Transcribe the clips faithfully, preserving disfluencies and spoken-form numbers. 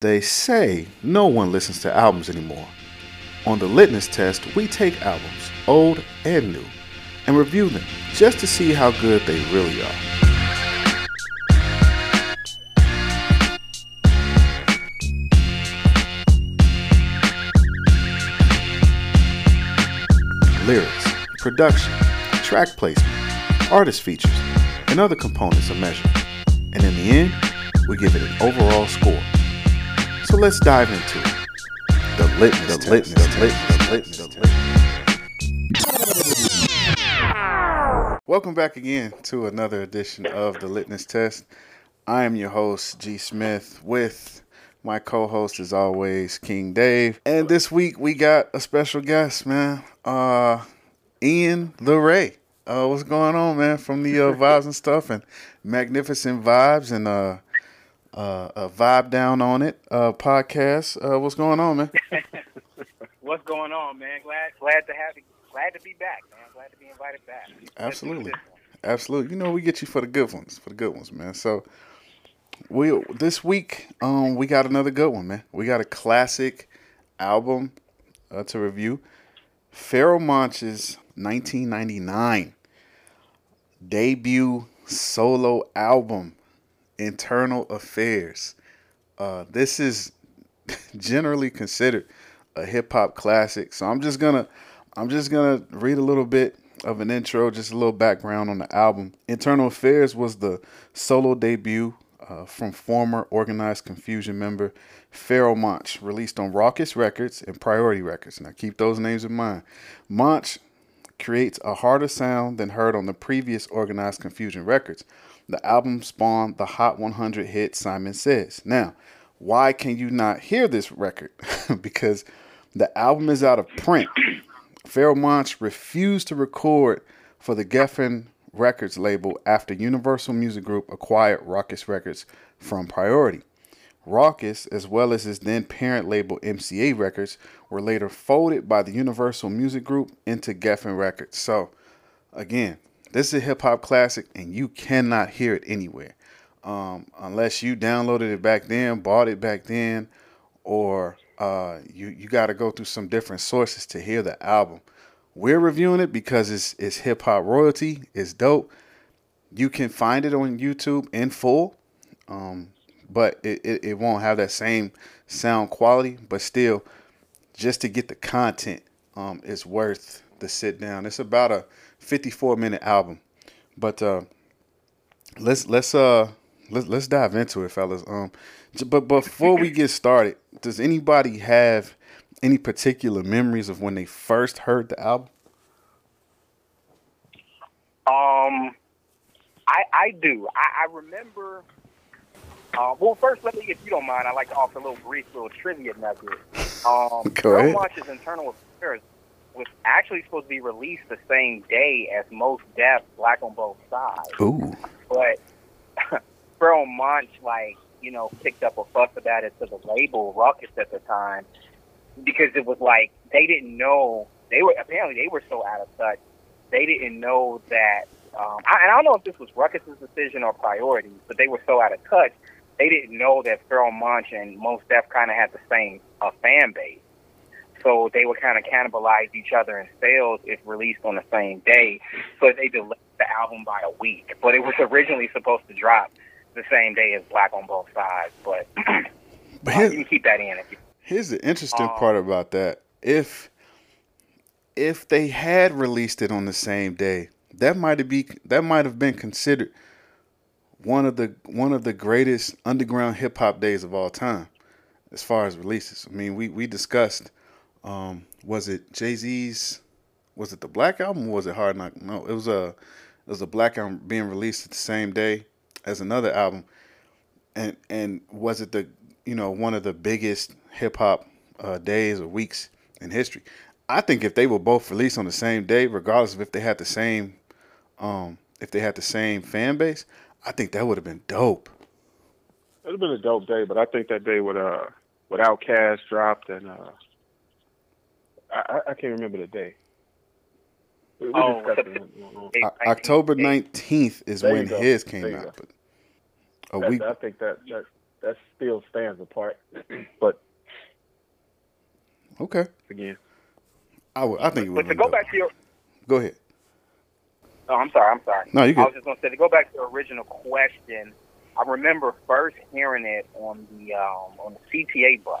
They say no one listens to albums anymore. On the litmus test, we take albums, old and new, and review them just to see how good they really are. Lyrics, production, track placement, artist features, and other components are measured. And in the end, we give it an overall score. So let's dive into it. The litmus, the litmus, the litmus, the litmus. Welcome back again to another edition of the Litmus Test. I am your host, G. Smith, with my co-host, as always, King Dave. And this week we got a special guest, man. Uh, Ian LeRae. Uh, what's going on, man? From the uh, Vibes and Stuff and Magnificent Vibes and uh. Uh, a Vibe Down on It uh, podcast. Uh, what's going on, man? What's going on, man? Glad, glad to have you. Glad to be back, man. Glad to be invited back. Absolutely, absolutely. You know, we get you for the good ones, for the good ones, man. So we this week, um, we got another good one, man. We got a classic album uh, to review. Pharoahe Monch's nineteen ninety-nine debut solo album, Internal Affairs. Uh, this is generally considered a hip hop classic. So I'm just gonna, I'm just gonna read a little bit of an intro, just a little background on the album. Internal Affairs was the solo debut uh, from former Organized Confusion member Pharoahe Monch, released on Rawkus Records and Priority Records. Now keep those names in mind. Monch creates a harder sound than heard on the previous Organized Confusion records. The album spawned the Hot one hundred hit Simon Says. Now, why can you not hear this record? Because the album is out of print. Pharoahe Monch refused to record for the Geffen Records label after Universal Music Group acquired Rawkus Records from Priority. Rawkus, as well as his then parent label M C A Records, were later folded by the Universal Music Group into Geffen Records. So, again, this is a hip-hop classic, and you cannot hear it anywhere um, unless you downloaded it back then, bought it back then, or uh, you, you got to go through some different sources to hear the album. We're reviewing it because it's, it's hip-hop royalty. It's dope. You can find it on YouTube in full, um, but it, it, it won't have that same sound quality. But still, just to get the content um, is worth the sit down. It's about a fifty-four minute album, but uh let's let's uh let's let's dive into it, fellas. Um but before we get started, does anybody have any particular memories of when they first heard the album? um I I do I, I remember uh well, first, let me, if you don't mind, I like to offer a little brief little trivia nugget. um Go ahead. Monch's Internal Affairs was actually supposed to be released the same day as Mos Def, Black on Both Sides. Ooh. But Pharoahe Monch, like, you know, picked up a fuss about it to the label, Rawkus at the time, because it was like, they didn't know, they were, apparently they were so out of touch, they didn't know that, um, I, and I don't know if this was Rawkus' decision or Priority, but they were so out of touch, they didn't know that Pharoahe Monch and Mos Def kind of had the same uh, fan base. So they would kind of cannibalize each other in sales if released on the same day. So they delayed the album by a week. But it was originally supposed to drop the same day as Black on Both Sides. But, but uh, here's, you can keep that in. If you, here's the interesting um, part about that. If if they had released it on the same day, that might have be that might have been considered one of the one of the greatest underground hip hop days of all time, as far as releases. I mean, we we discussed. Um, was it Jay-Z's, was it the Black Album or was it Hard Knock? No, it was a, it was a Black Album being released at the same day as another album. And, and was it the, you know, one of the biggest hip hop, uh, days or weeks in history? I think if they were both released on the same day, regardless of if they had the same, um, if they had the same fan base, I think that would have been dope. It would have been a dope day, but I think that day would, uh, with OutKast dropped and, uh, I, I can't remember the day. We, we oh, o- October nineteenth is when his came out. But a that, week. I think that, that that still stands apart. But okay, again, I would. I think it would. But to go dope. back to your, go ahead. Oh, I'm sorry. I'm sorry. No, you good. I was just gonna say to go back to the original question. I remember first hearing it on the um, on the C T A bus.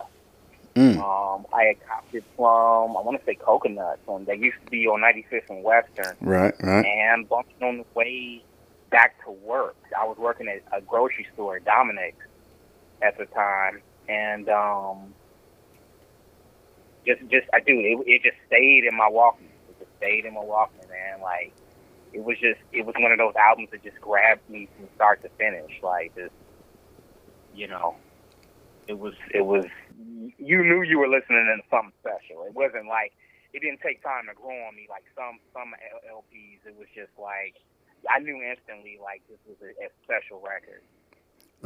Mm. Um, I had copped it from, I want to say Coconuts. Um, that used to be on ninety-fifth and Western. Right, right. And bumping on the way back to work. I was working at a grocery store, Dominic's, at the time. And um, just, just, I do, it, it just stayed in my Walkman. It just stayed in my Walkman, man. Like, it was just, it was one of those albums that just grabbed me from start to finish. Like, just, you know, it was, it was, you knew you were listening to something special. It wasn't like, it didn't take time to grow on me like some some L Ps. It was just like, I knew instantly like this was a, a special record.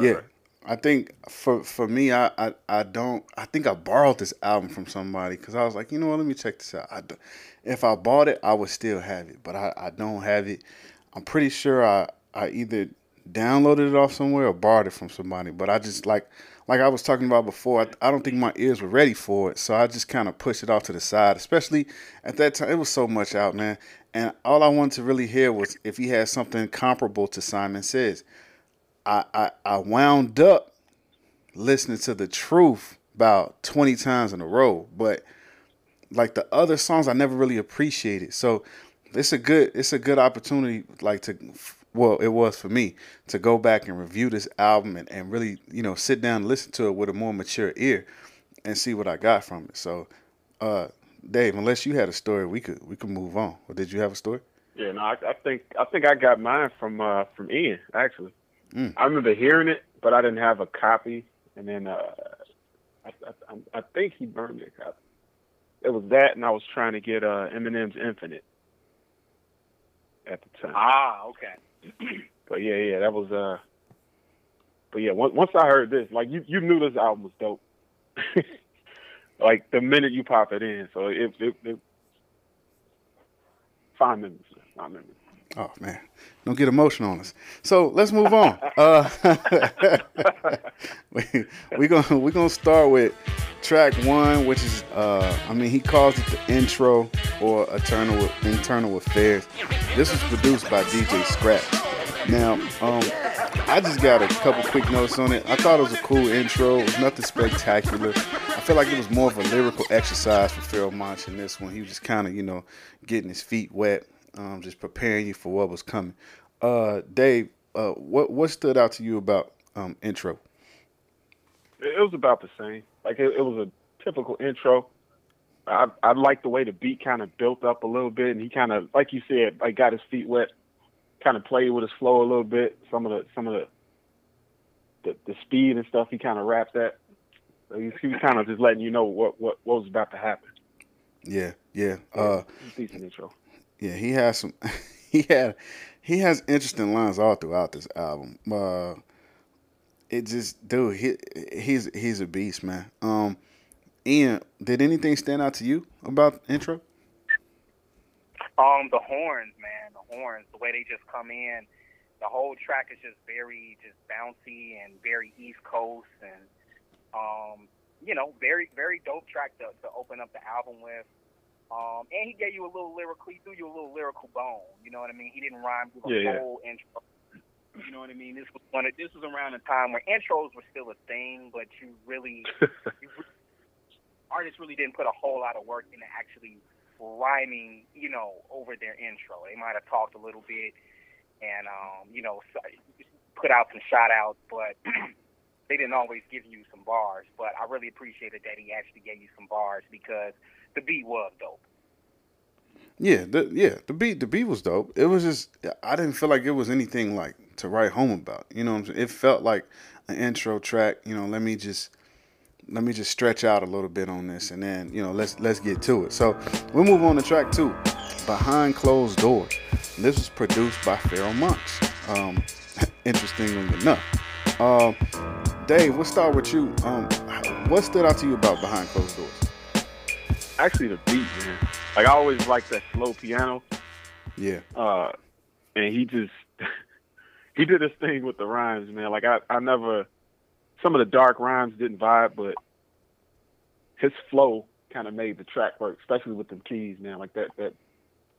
Yeah, I think for for me, I, I, I don't, I think I borrowed this album from somebody because I was like, you know what, let me check this out. I, if I bought it, I would still have it, but I, I don't have it. I'm pretty sure I, I either downloaded it off somewhere or borrowed it from somebody, but I just like, Like I was talking about before, I, I don't think my ears were ready for it, so I just kind of pushed it off to the side, especially at that time. It was so much out, man, and all I wanted to really hear was if he had something comparable to Simon Says. I, I, I wound up listening to The Truth about twenty times in a row, but like the other songs, I never really appreciated. So it's a good, it's a good opportunity, like to... Well, it was for me to go back and review this album and, and really, you know, sit down and listen to it with a more mature ear and see what I got from it. So, uh, Dave, unless you had a story, we could we could move on. Or did you have a story? Yeah, no, I, I think I think I got mine from uh, from Ian actually. Mm. I remember hearing it, but I didn't have a copy, and then uh, I, I, I think he burned me a copy. It was that, and I was trying to get uh, Eminem's Infinite at the time. Ah, okay. But yeah, yeah, that was uh. But yeah, once once I heard this, like you, you knew this album was dope. Like the minute you pop it in, so it it, it five minutes, five minutes. Oh man, don't get emotional on us. So let's move on. uh, we we gonna we gonna start with track one, which is uh, I mean he calls it the intro or Internal Internal Affairs. This was produced by D J Scratch. Now, um, I just got a couple quick notes on it. I thought it was a cool intro. It was nothing spectacular. I feel like it was more of a lyrical exercise for Pharoahe Monch in this one. He was just kind of, you know, getting his feet wet, um, just preparing you for what was coming. Uh, Dave, uh, what what stood out to you about um, intro? It was about the same. Like it, it was a typical intro. I I like the way the beat kind of built up a little bit, and he kind of, like you said, like got his feet wet, kind of played with his flow a little bit. Some of the some of the the, the speed and stuff he kind of rapped at. So he, he was kind of just letting you know what, what, what was about to happen. Yeah, yeah. Uh, decent intro. Yeah, he has some. he had he has interesting lines all throughout this album. Uh, it just, dude, he he's he's a beast, man. Um. Ian, did anything stand out to you about the intro? Um, the horns, man, the horns, the way they just come in. The whole track is just very, just bouncy and very East Coast, and um, you know, very, very dope track to, to open up the album with. Um, and he gave you a little lyrical, he threw you a little lyrical bone. You know what I mean? He didn't rhyme through the yeah, whole yeah. intro. You know what I mean? This was one of, this was around a time where intros were still a thing, but you really. You really artists really didn't put a whole lot of work into actually rhyming, you know, over their intro. They might have talked a little bit and, um, you know, put out some shout-outs, but they didn't always give you some bars. But I really appreciated that he actually gave you some bars because the beat was dope. Yeah, the, yeah, the beat, the beat was dope. It was just, I didn't feel like it was anything, like, to write home about. You know what I'm saying? It felt like an intro track, you know, let me just... Let me just stretch out a little bit on this, and then, you know, let's let's get to it. So we'll move on to track two, Behind Closed Doors. This was produced by Pharoahe Monch. Um, interestingly enough. Um, Dave, we'll start with you. Um, what stood out to you about Behind Closed Doors? Actually, the beat, man. Like, I always liked that slow piano. Yeah. Uh, and he just, he did his thing with the rhymes, man. Like, I, I never... some of the dark rhymes didn't vibe, but his flow kind of made the track work, especially with them keys, man. Like that that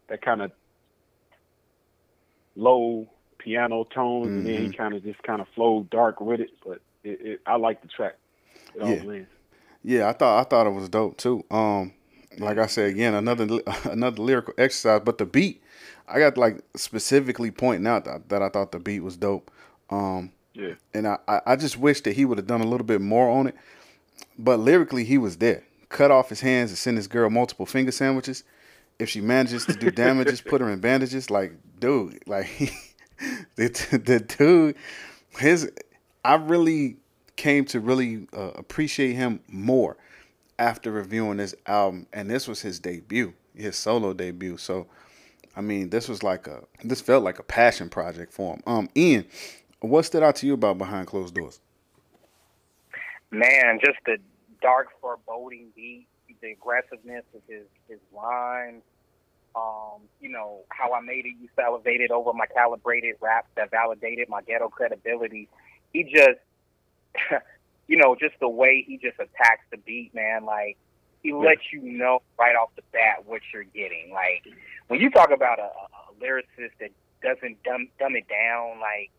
that kind of low piano tone, mm-hmm. and then he kind of just kind of flowed dark with it. But it, it, I like the track. It all yeah, lands. yeah. I thought I thought it was dope too. Um, like I said again, another another lyrical exercise. But the beat, I got like specifically pointing out that, that I thought the beat was dope. Um, yeah. And I, I just wish that he would have done a little bit more on it. But lyrically, he was there. Cut off his hands and send his girl multiple finger sandwiches. If she manages to do damages, put her in bandages. Like, dude, like the, the dude, his, I really came to really uh, appreciate him more after reviewing this album. And this was his debut, his solo debut. So, I mean, this was like a, this felt like a passion project for him. Um, Ian, what stood out to you about Behind Closed Doors? Man, just the dark, foreboding beat, the aggressiveness of his, his lines. Um, you know, how I made it, you salivated over my calibrated raps that validated my ghetto credibility. He just, you know, just the way he just attacks the beat, man. Like, he yeah. lets you know right off the bat what you're getting. Like, when you talk about a, a lyricist that doesn't dumb, dumb it down, like,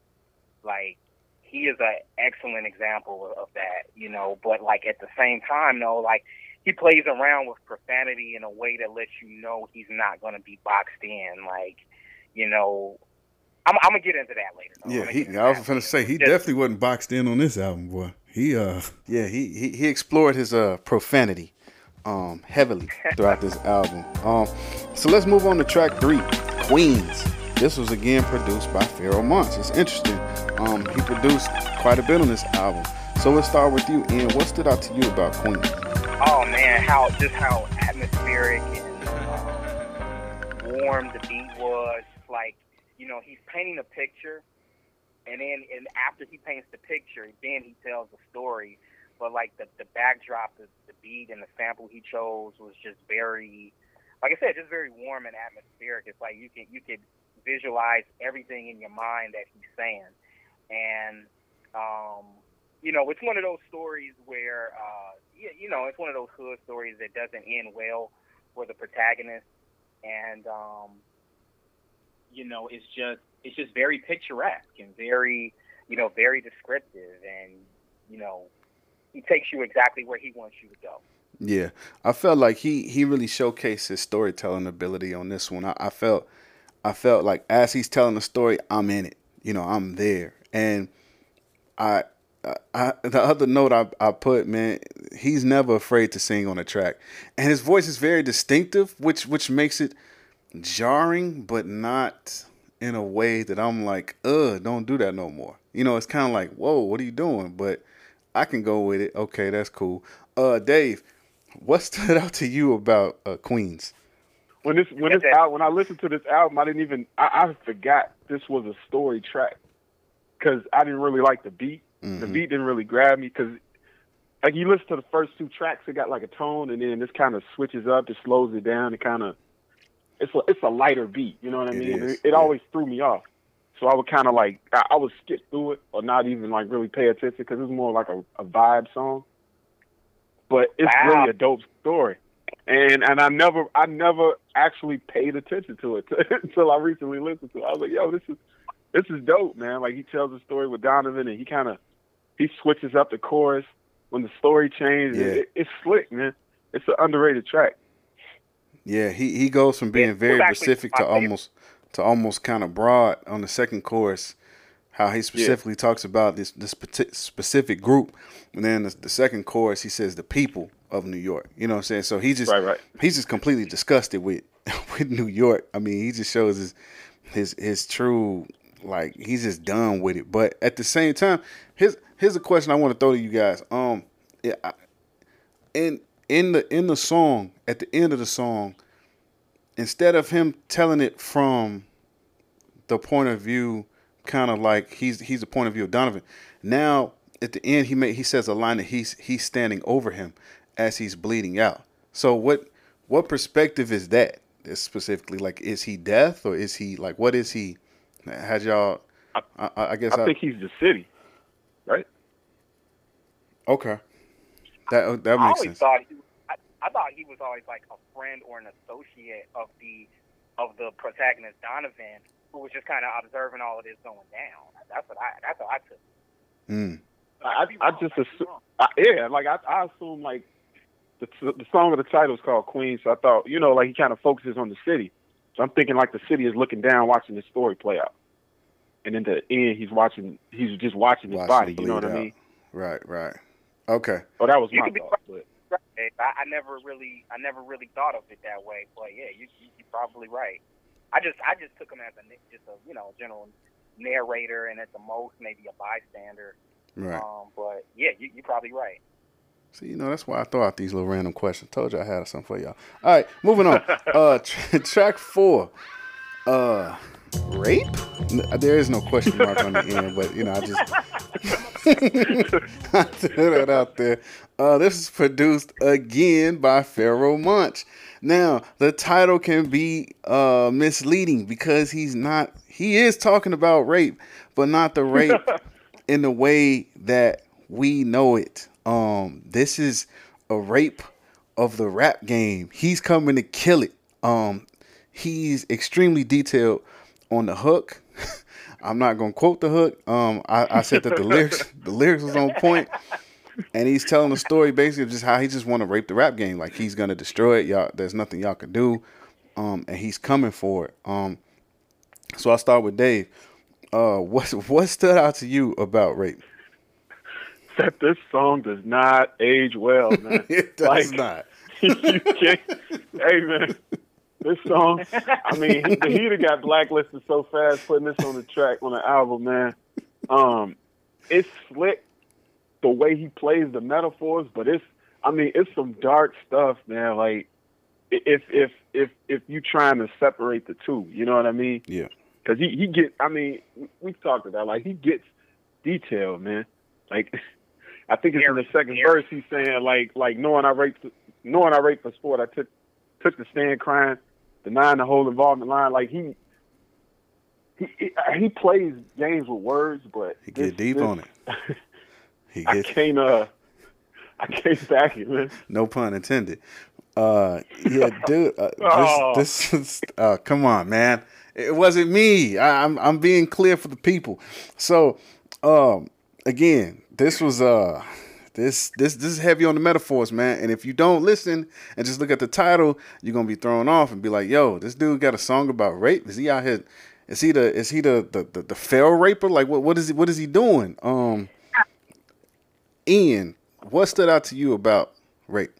like he is an excellent example of that, you know. But, like, at the same time, though, like, he plays around with profanity in a way that lets you know he's not going to be boxed in. Like, you know, I'm, I'm going to get into that later. Though. Yeah, he, I was going to say, he Just, definitely wasn't boxed in on this album, boy. He, uh, yeah, he, he, he explored his uh, profanity um, heavily throughout this album. Um, so let's move on to track three, Queens. This was, again, produced by Pharoahe Monch. It's interesting. Um, he produced quite a bit on this album. So let's start with you, Ian. What stood out to you about Queens? Oh, man, how just how atmospheric and uh, warm the beat was. Like, you know, he's painting a picture, and then and after he paints the picture, then he tells the story. But, like, the, the backdrop of the beat and the sample he chose was just very, like I said, just very warm and atmospheric. It's like you can, you can visualize everything in your mind that he's saying. And, um, you know, it's one of those stories where, uh, you, you know, it's one of those hood stories that doesn't end well for the protagonist. And, um, you know, it's just, it's just very picturesque and very, you know, very descriptive. And, you know, he takes you exactly where he wants you to go. Yeah. I felt like he, he really showcased his storytelling ability on this one. I, I felt... I felt like as he's telling the story, I'm in it. You know, I'm there. And I, I, I the other note I, I put, man, he's never afraid to sing on a track. And his voice is very distinctive, which which makes it jarring, but not in a way that I'm like, ugh, don't do that no more. You know, it's kind of like, whoa, what are you doing? But I can go with it. Okay, that's cool. Uh, Dave, what stood out to you about uh, Queens? When this when this al- when I listened to this album, I didn't even I, I forgot this was a story track because I didn't really like the beat. Mm-hmm. The beat didn't really grab me because, like, you listen to the first two tracks, it got like a tone, and then this kind of switches up, it slows it down, it kind of it's a, it's a lighter beat. You know what I mean? It, it, it yeah. always threw me off, so I would kind of like I, I would skip through it or not even like really pay attention because it's more like a, a vibe song. But it's wow. really a dope story. And and I never I never actually paid attention to it t- until I recently listened to it. I was like, yo, this is this is dope, man. Like, he tells a story with Donovan, and he kind of he switches up the chorus when the story changes. Yeah. It, it's slick, man. It's an underrated track. Yeah, he, he goes from being yeah, very specific to almost to almost kind of broad on the second chorus. How he specifically yeah. talks about this this specific group, and then the, the second chorus he says the people of New York. You know what I'm saying? So he just right, right. he's just completely disgusted with with New York. I mean, he just shows his his his true, like, he's just done with it. But at the same time, here's here's a question I want to throw to you guys. Um, yeah, I, in in the in the song at the end of the song, instead of him telling it from the point of view. Kind of like he's he's the point of view of Donovan. Now at the end he made he says a line that he's he's standing over him as he's bleeding out. So what what perspective is that specifically? Like, is he death or is he like what is he? Had y'all? I, I, I guess I, I think he's the city, right? Okay. That that makes I always sense. Thought he was, I, I thought he was always like a friend or an associate of the of the protagonist Donovan, who was just kind of observing all of this going down. That's what I that's what I took. Mm. I I, I just assume, I, yeah, like I I assume like the the song of the title is called Queen, so I thought, you know, like he kind of focuses on the city. So I'm thinking like the city is looking down, watching this story play out, and in the end he's watching, he's just watching his watching body. You know what out. I mean? Right, right. Okay. Oh, that was you my thought. Right. But... I, I never really, I never really thought of it that way. But yeah, you, you, you're probably right. I just, I just took him as a just a you know general narrator, and at the most maybe a bystander. Right. Um, but yeah, you, you're probably right. See, you know, that's why I throw out these little random questions. Told you I had something for y'all. All right, moving on. uh, tra track four, uh, rape. There is no question mark on the end, but you know, I just I threw that out there. Uh, this is produced again by Pharoahe Monch. Now, the title can be uh misleading because he's not. He is talking about rape, but not the rape in the way that we know it. Um, this is a rape of the rap game. He's coming to kill it. Um, he's extremely detailed on the hook. I'm not gonna quote the hook. Um, I, I said that the lyrics, the lyrics was on point, and he's telling the story basically of just how he just want to rape the rap game. Like he's gonna destroy it. Y'all, there's nothing y'all can do. Um, and he's coming for it. Um, so I'll start with Dave. Uh, what what stood out to you about rape? That this song does not age well, man. It does like, not. You can't, hey, man, this song, I mean, he, the Heater got blacklisted so fast putting this on the track, on the album, man. Um, it's slick, the way he plays the metaphors, but it's, I mean, it's some dark stuff, man. Like, if if if if you trying to separate the two, you know what I mean? Yeah. Because he, he gets, I mean, we've talked about, like, he gets detailed, man. Like, I think it's in the second verse he's saying like like knowing I raped knowing I raped for sport, I took took the stand crying, denying the whole involvement line. Like he he he plays games with words, but he get deep on it. He I can't uh I can't back it, man. No pun intended. Uh yeah, dude. Uh, oh. This is uh come on, man. It wasn't me. I, I'm I'm being clear for the people. So um again, this was uh this this this is heavy on the metaphors, man. And if you don't listen and just look at the title, you're gonna be thrown off and be like, yo, this dude got a song about rape. Is he out here is he the is he the the the, the fail raper? Like what what is he what is he doing? Um Ian, what stood out to you about rape?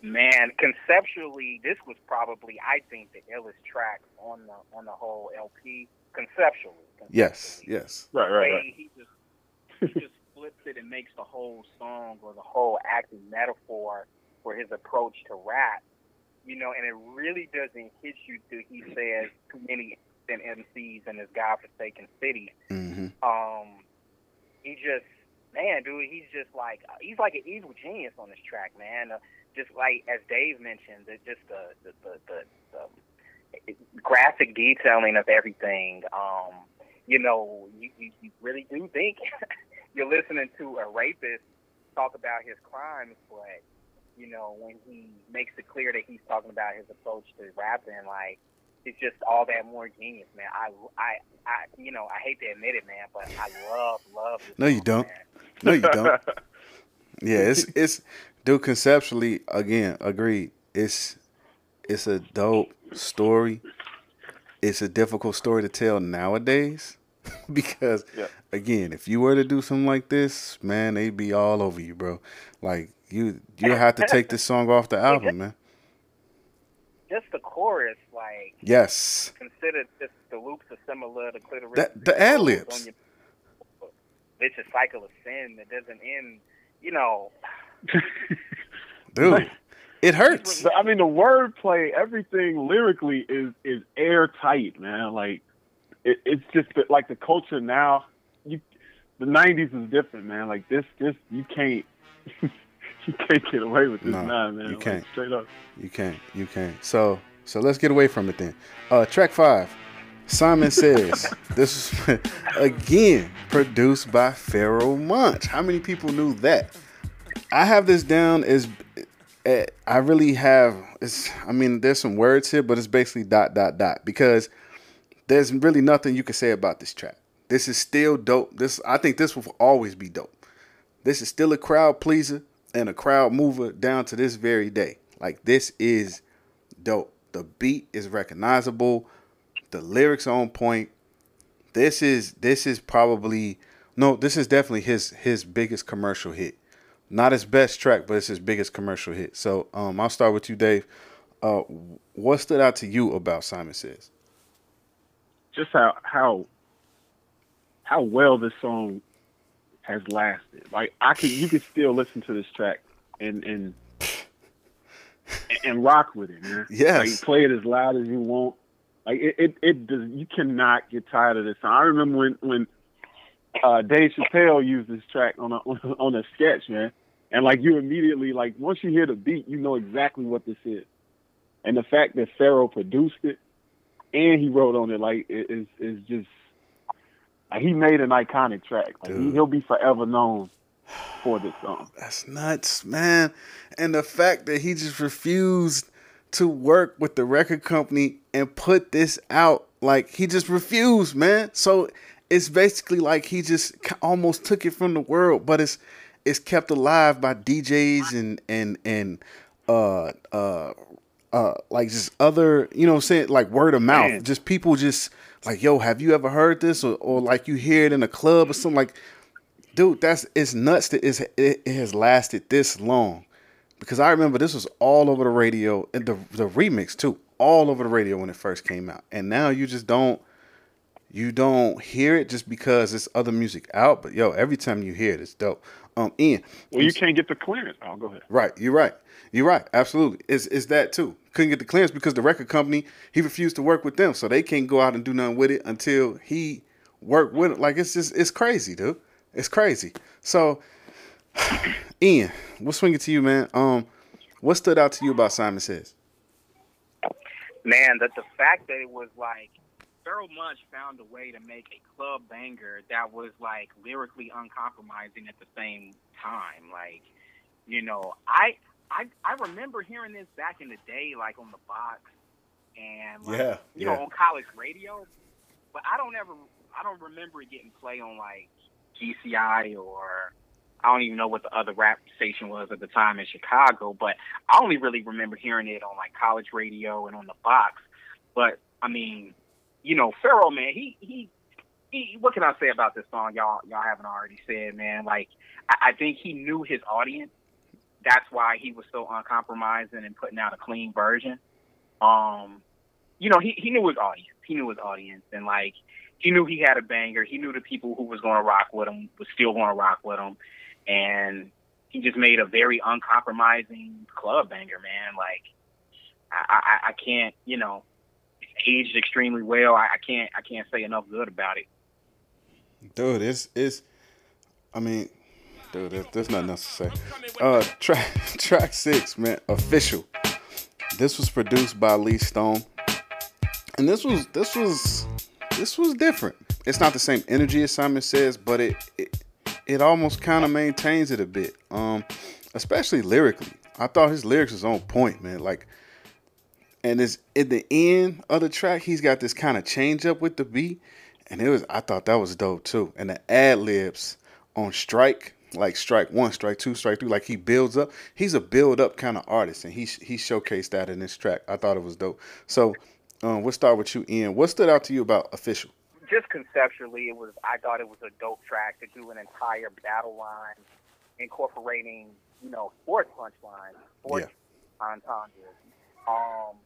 Man, conceptually this was probably, I think, the illest track on the on the whole L P. Conceptually, conceptually. Yes, yes. Right, right, right. He just, he just flips it and makes the whole song or the whole act a metaphor for his approach to rap, you know, and it really doesn't hit you till he says too many M Cs in this godforsaken city. Mm-hmm. Um, he just, man, dude, he's just like, he's like an evil genius on this track, man. Uh, just like, as Dave mentioned, that just the, the, the, the, the graphic detailing of everything, um, you know, you, you, you really do think you're listening to a rapist talk about his crimes, but, you know, when he makes it clear that he's talking about his approach to rapping, like, it's just all that more genius, man. I, I, I you know, I hate to admit it, man, but I love, love this No, song, you don't. Man. No, you don't. Yeah, it's, it's, dude, conceptually, again, agreed, it's, it's a dope story. It's a difficult story to tell nowadays because, yeah. again, if you were to do something like this, man, they'd be all over you, bro. Like you, you have to take this song off the album, just, man. Just the chorus, like yes, consider just the loops are similar to clitoris. That, the ad libs. It's a cycle of sin that doesn't end. You know, dude. It hurts. I mean, the wordplay, everything lyrically is is airtight, man. Like, it, it's just that, like the culture now. You, the nineties is different, man. Like this, this you can't, you can't get away with this, no, now, man. You like, can't. Straight up, you can't. You can't. So, so let's get away from it then. Uh, track five, Simon Says. This is, again, produced by Pharoahe Monch. How many people knew that? I have this down as... I really have... It's. I mean, there's some words here, but it's basically dot, dot, dot. Because there's really nothing you can say about this track. This is still dope. This I think this will always be dope. This is still a crowd pleaser and a crowd mover down to this very day. Like, this is dope. The beat is recognizable. The lyrics are on point. This is this is probably no, this is definitely his his biggest commercial hit. Not his best track, but it's his biggest commercial hit. So um, I'll start with you, Dave. Uh, what stood out to you about Simon Says? Just how how how well this song has lasted. Like I could, you could still listen to this track and and and rock with it, man. Yes, like, play it as loud as you want. Like it, it, it does. You cannot get tired of this song. I remember when when uh, Dave Chappelle used this track on a on a sketch, man. And like you immediately, like once you hear the beat, you know exactly what this is. And the fact that Pharoahe produced it and he wrote on it, like it is is just. Like, he made an iconic track. Like, he, he'll be forever known for this song. That's nuts, man. And the fact that he just refused to work with the record company and put this out, like, he just refused, man. So it's basically like he just almost took it from the world, but it's it's kept alive by D Js and and and uh uh uh like just other, you know what I'm saying, like word of mouth. Man. Just people just like, yo, have you ever heard this? Or, or like you hear it in a club or something. Like, dude, that's it's nuts that it's, it, it has lasted this long. Because I remember this was all over the radio, and the the remix too, all over the radio when it first came out. And now you just don't you don't hear it just because it's other music out. But yo, every time you hear it, it's dope. Um, Ian. Well, you can't get the clearance. Oh, go ahead. Right, you're right. You're right. Absolutely. It's, it's that too. Couldn't get the clearance because the record company, he refused to work with them. So they can't go out and do nothing with it until he worked with it. Like, it's just, it's crazy, dude. It's crazy. So, Ian, we'll swing it to you, man. Um, what stood out to you about Simon Says? Man, that the fact that it was like, Pharoahe Monch found a way to make a club banger that was like lyrically uncompromising at the same time. Like, you know, I... I, I remember hearing this back in the day, like on The Box and like, yeah, you yeah. know, on college radio. But I don't ever, I don't remember it getting played on like G C I or I don't even know what the other rap station was at the time in Chicago. But I only really remember hearing it on like college radio and on The Box. But I mean, you know, Pharoahe, man, he he. He, what can I say about this song? Y'all y'all haven't already said, man. Like I, I think he knew his audience. That's why he was so uncompromising and putting out a clean version. Um, you know, he, he knew his audience. He knew his audience. And, like, he knew he had a banger. He knew the people who was going to rock with him was still going to rock with him. And he just made a very uncompromising club banger, man. Like, I, I, I can't, you know, it's aged extremely well. I, I can't I can't say enough good about it. Dude, it's, it's I mean... Dude, there's, there's nothing else to say. Uh, track, track six, man. Official. This was produced by Lee Stone, and this was this was this was different. It's not the same energy as Simon Says, but it it, it almost kind of maintains it a bit. Um, especially lyrically, I thought his lyrics was on point, man. Like, and it's at the end of the track, he's got this kind of change up with the beat, and it was I thought that was dope too. And the ad libs on Strike. Like strike one, strike two, strike three. Like he builds up. He's a build up kind of artist, and he he showcased that in this track. I thought it was dope. So um, we'll start with you, Ian. What stood out to you about Official? Just conceptually, it was I thought it was a dope track to do an entire battle line, incorporating you know sports punchlines, sports yeah. entendres. Um,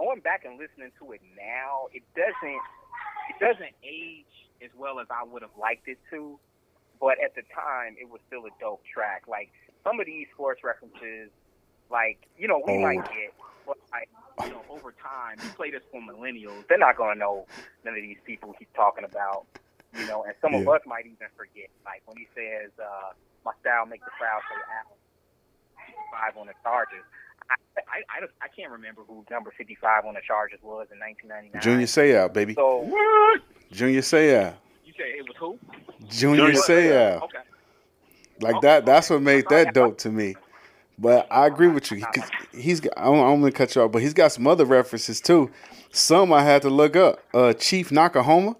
going back and listening to it now, it doesn't it doesn't age as well as I would have liked it to. But at the time, it was still a dope track. Like, some of these sports references, like, you know, we oh. might get, but, like, you know, over time, you play this for millennials, they're not going to know none of these people he's talking about, you know, and some yeah. of us might even forget. Like, when he says, uh, my style make the crowd say, ow, by fifty-five on the Chargers. I, I, I, just, I can't remember who number fifty-five on the Chargers was in nineteen ninety-nine. Junior Seau, baby. So, what? Junior Seau. You say it was who? Junior, Junior Seau. Okay. Like okay. that. That's what made that dope to me. But I agree with you. He, he's. I'm, I'm gonna cut you off, but he's got some other references too. Some I had to look up. Uh, Chief Nakahoma.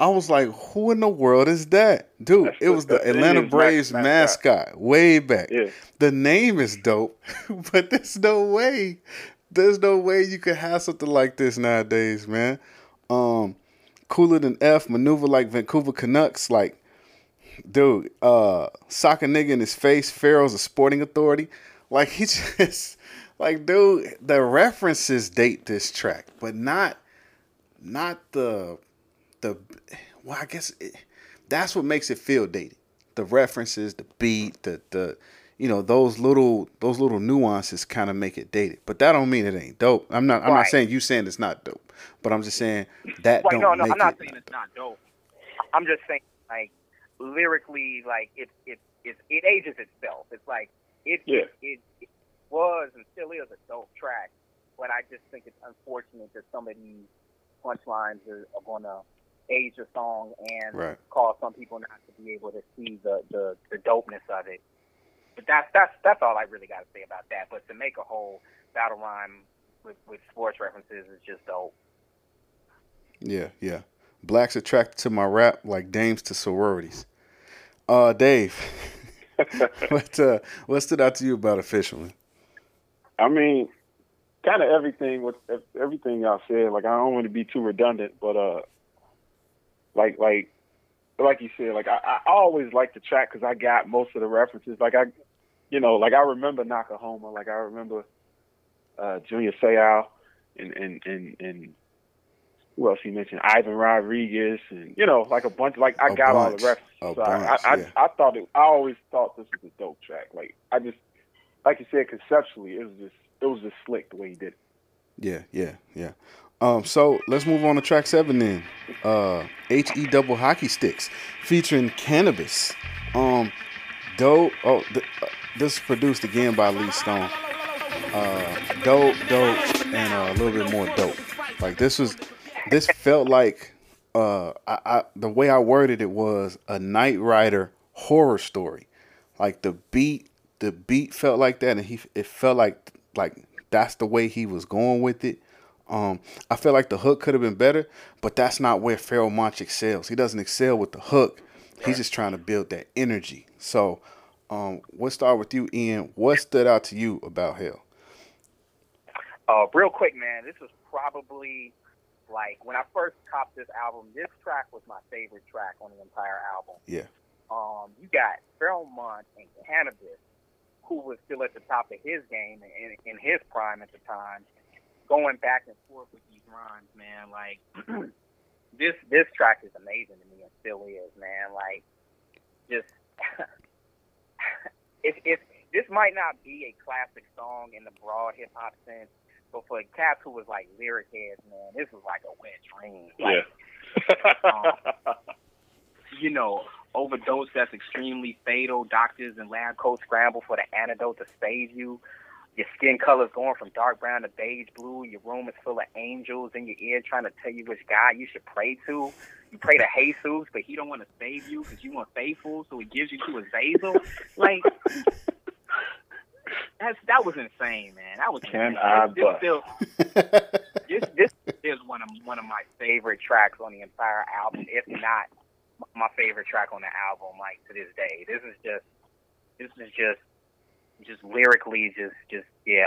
I was like, who in the world is that? Dude, that's it was the Atlanta Braves mascot. mascot way back. Yeah. The name is dope, but there's no way. There's no way you could have something like this nowadays, man. Um, Cooler Than F, Maneuver Like Vancouver Canucks. Like, dude, uh, Sock a Nigga in His Face, Pharaoh's a Sporting Authority. Like, he just, like, dude, the references date this track, but not, not the... The, well, I guess it, that's what makes it feel dated. The references, the beat, the the you know those little those little nuances kind of make it dated. But that don't mean it ain't dope. I'm not I'm right. not saying you saying it's not dope. But I'm just saying that right, don't no, no, make I'm not it saying not it's dope. not dope. I'm just saying like lyrically, like it it it, it ages itself. It's like it, yeah. it, it it was and still is a dope track. But I just think it's unfortunate that some of these punchlines are, are gonna age a song and right. cause some people not to be able to see the, the, the dopeness of it. But that's that's that's all I really got to say about that. But to make a whole battle rhyme with, with sports references is just dope. Yeah, yeah. Blacks attracted to my rap like dames to sororities. Uh, Dave, what uh, what stood out to you about Officially? I mean, kind of everything. With everything y'all said, like I don't want to be too redundant, but uh. Like, like, like you said, like, I, I always liked the track because I got most of the references. Like, I, you know, like, I remember Nakahoma. Like, I remember uh, Junior Seau and, and, and, and who else he mentioned? Ivan Rodriguez and, you know, like a bunch. Like, I a got bunch, all the references. So bunch, I, I, yeah. I, I thought it, I always thought this was a dope track. Like, I just, like you said, conceptually, it was just, it was just slick the way he did it. Yeah, yeah, yeah. Um, so let's move on to track seven then. Uh, H E Double Hockey Sticks featuring Canibus. Um, dope. Oh, th- uh, this is produced again by Lee Stone. Uh, dope, dope, and uh, a little bit more dope. Like this was, this felt like uh, I, I, the way I worded it was a Knight Rider horror story. Like the beat, the beat felt like that, and he it felt like like that's the way he was going with it. Um, I feel like the hook could have been better, but that's not where Pharoahe Monch excels. He doesn't excel with the hook. He's just trying to build that energy. So, um, we'll start with you, Ian. What stood out to you about Hell? Uh, real quick, man. This was probably like when I first copped this album. This track was my favorite track on the entire album. Yeah. Um, you got Pharoahe Monch and Canibus, who was still at the top of his game and in his prime at the time, going back and forth with these rhymes, man. Like this this track is amazing to me and still is, man. Like just if if this might not be a classic song in the broad hip hop sense, but for cats who was like lyric heads, man, this was like a wet dream. Like, yeah. um, you know, overdose that's extremely fatal, doctors and lab coats scramble for the antidote to save you. Your skin color's going from dark brown to beige blue. Your room is full of angels in your ear trying to tell you which God you should pray to. You pray to Jesus, but he don't want to save you because you unfaithful, so he gives you to Azazel. Like, that's, that was insane, man. That was Can insane. I this, but. Still, this, this is one of, one of my favorite tracks on the entire album, if not my favorite track on the album, like, to this day. This is just, this is just, just lyrically, just, just yeah.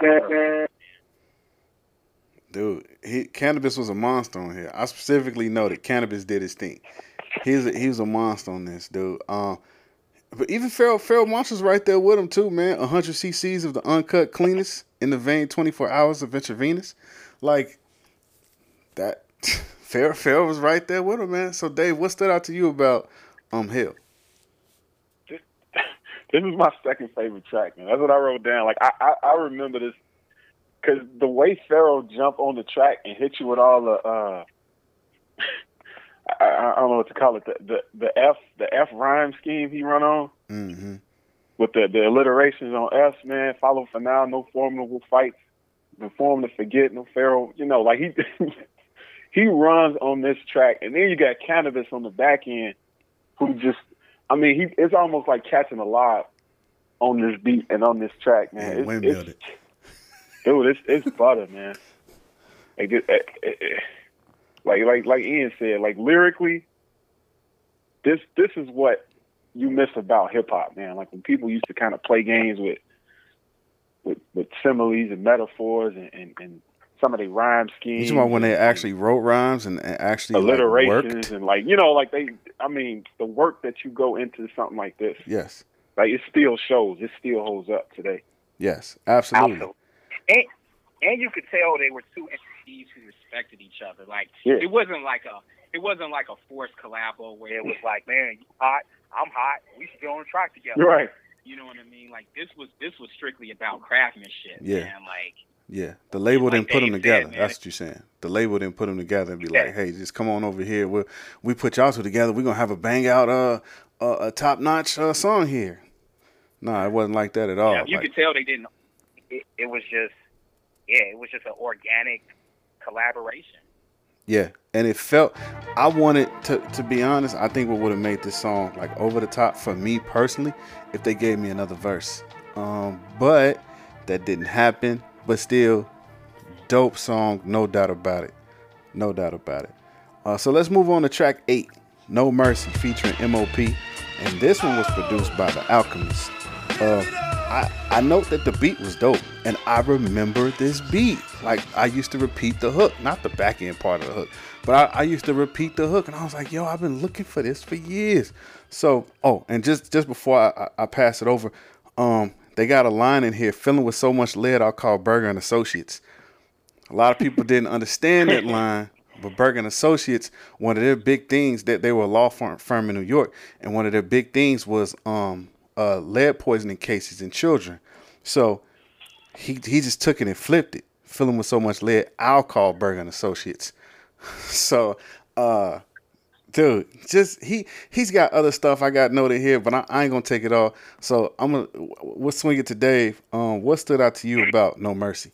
Dude, he, Canibus was a monster on here. I specifically know that Canibus did his thing. He's a, he was a monster on this, dude. Um, but even Pharoahe, Pharoahe Monch was right there with him too, man. one hundred C C's of the uncut cleanest in the vein, twenty-four hours of intravenous. Like, that, Pharoahe, Pharoahe was right there with him, man. So, Dave, what stood out to you about um Hill? This is my second favorite track, man. That's what I wrote down. Like, I, I, I remember this because the way Pharoahe jumped on the track and hit you with all the, uh, I, I don't know what to call it, the, the, the F the F rhyme scheme he run on. Mm-hmm. with the, the alliterations on S, man, follow for now, no formidable fights, no form to forget, no Pharaoh, you know, like he he runs on this track. And then you got Canibus on the back end, who just, I mean, he it's almost like catching a live on this beat and on this track, man. Yeah, it's, it's, it. Dude, it's, it's butter, man. Like, it, it, it, like, like, like Ian said, like lyrically, this this is what you miss about hip hop, man. Like when people used to kind of play games with with, with similes and metaphors and, and, and some of their rhyme schemes. You talking about when they actually wrote rhymes and, and actually alliterations, like, worked? And like, you know, like they, I mean, the work that you go into something like this. Yes. Like it still shows. It still holds up today. Yes, absolutely. Also, and, and you could tell they were two entities who respected each other. Like yeah. it wasn't like a it wasn't like a forced collabo where it was like, man, you hot, I'm hot, we should get on a track together. Right. You know what I mean? Like this was this was strictly about craftsmanship. Yeah. Man. Like yeah, the label like didn't put them together. Said, that's what you're saying. The label didn't put them together and be yeah. like, hey, just come on over here. We we put y'all two together. We're gonna have a bang out uh, uh a top notch uh, song here. No, nah, it wasn't like that at all. Yeah, you like, could tell they didn't. It, it was just, yeah, it was just an organic collaboration. Yeah, and it felt. I wanted to, to be honest. I think what would have made this song like over the top for me personally, if they gave me another verse. Um, but that didn't happen. But still, dope song, no doubt about it. No doubt about it. Uh, so let's move on to track eight, "No Mercy" featuring M O P, and this one was produced by the Alchemist. Uh, I, I note that the beat was dope, and I remember this beat. Like, I used to repeat the hook, not the back end part of the hook, but I, I used to repeat the hook, and I was like, yo, I've been looking for this for years. So, oh, and just, just before I, I, I pass it over, um, they got a line in here, filling with so much lead, I'll call Burger and Associates. A lot of people didn't understand that line. But Bergen Associates, one of their big things, that they were a law firm in New York, and one of their big things was um, uh, lead poisoning cases in children. So he he just took it and flipped it, filling with so much lead. I'll call Bergen Associates. So, uh, dude, just he he's got other stuff I got noted here, but I, I ain't gonna take it all. So I'm gonna we'll swing it to Dave. Um, what stood out to you about No Mercy?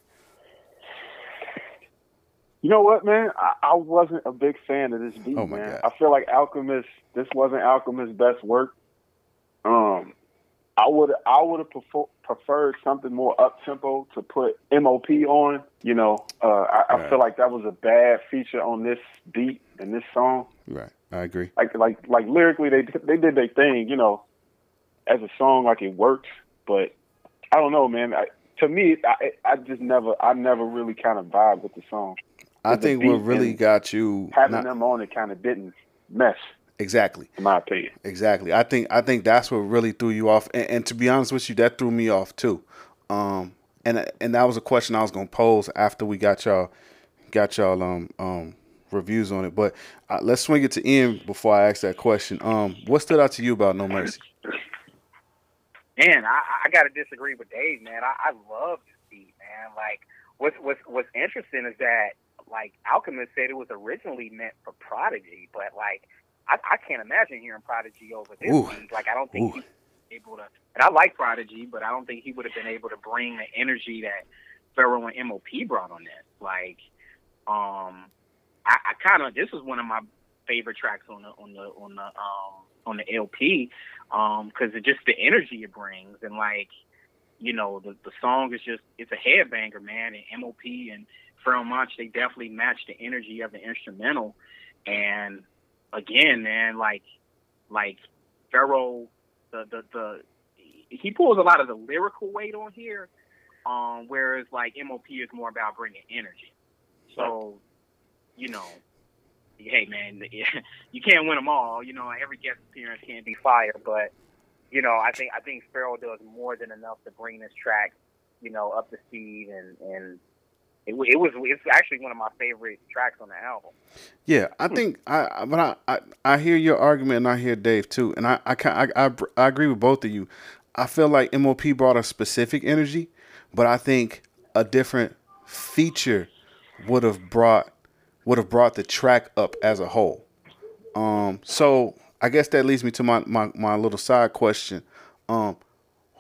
You know what, man? I, I wasn't a big fan of this beat, oh my man. God. I feel like Alchemist, this wasn't Alchemist's best work. Um, I would I would have prefer, preferred something more up-tempo to put M O P on. You know, uh, I, I right. feel like that was a bad feature on this beat and this song. Right, I agree. Like like like lyrically, they they did their thing. You know, as a song, like it worked, but I don't know, man. I, to me, I I just never I never really kind of vibe with the song. I think what really got you having not, them on it kind of didn't mesh. Exactly, in my opinion. Exactly. I think I think that's what really threw you off. And, and to be honest with you, that threw me off too. Um, and and that was a question I was gonna pose after we got y'all got y'all um um reviews on it. But uh, let's swing it to Ian before I ask that question. Um, what stood out to you about No Mercy? Man, I, I gotta disagree with Dave, man. I, I love this beat, man. Like what's what's what's interesting is that. Like Alchemist said, it was originally meant for Prodigy, but like I, I can't imagine hearing Prodigy over this. Ooh. One. Like I don't think Ooh. He was able to. And I like Prodigy, but I don't think he would have been able to bring the energy that Pharoahe and M O P brought on this. Like, um, I, I kind of this was one of my favorite tracks on the on the on the um on the L P, um, because it just the energy it brings and like you know the the song is just it's a headbanger, man, and M O P and Pharoahe Monch, they definitely match the energy of the instrumental. And again, man, like like Pharoahe, the the the he pulls a lot of the lyrical weight on here, um, whereas like M O P is more about bringing energy. So, you know, hey man, you can't win them all. You know, every guest appearance can't be fire, but you know, I think I think Pharoahe does more than enough to bring this track, you know, up to speed and and. It, it was it's actually one of my favorite tracks on the album. Yeah, I think I but I, I I hear your argument and I hear Dave too, and I I I, I, I agree with both of you. I feel like M O P brought a specific energy, but I think a different feature would have brought would have brought the track up as a whole. Um, so I guess that leads me to my my my little side question. Um,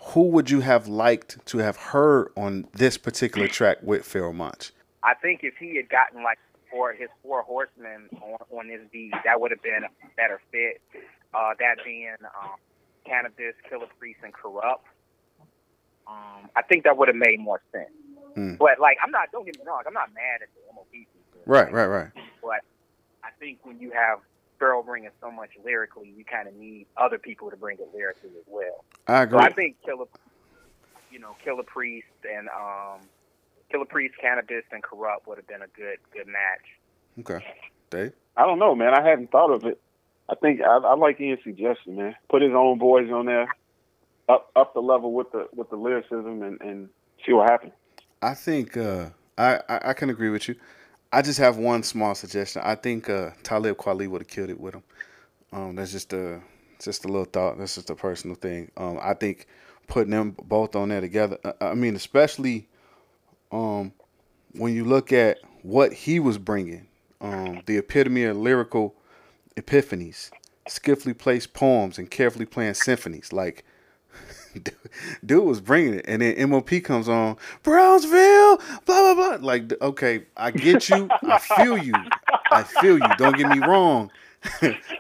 who would you have liked to have heard on this particular track with Pharoahe Monch? I think if he had gotten like four, his four horsemen on, on his beat, that would have been a better fit. Uh, that being um, Canibus, Killer Priest, and Corrupt. Um, I think that would have made more sense. Mm. But like, I'm not, don't get me wrong, I'm not mad at the M O P Right, right, right. But I think when you have Pharoahe bringing so much lyrically, you kind of need other people to bring it lyrically as well. I agree. So I think Killer, you know, Killer Priest and um, Killer Priest, Canibus, and Corrupt would have been a good, good match. Okay, Dave. I don't know, man. I hadn't thought of it. I think I, I like Ian's suggestion, man. Put his own boys on there, up up the level with the with the lyricism, and and see what happens. I think uh, I, I I can agree with you. I just have one small suggestion. I think uh, Talib Kweli would have killed it with him. Um, that's just a just a little thought. That's just a personal thing. Um, I think putting them both on there together. I, I mean, especially um, when you look at what he was bringing, um, the epitome of lyrical epiphanies, skillfully placed poems, and carefully planned symphonies. Like, dude, dude was bringing it, and then M O P comes on, Brownsville, blah, blah, blah. Like, okay, I get you. I feel you. I feel you. Don't get me wrong.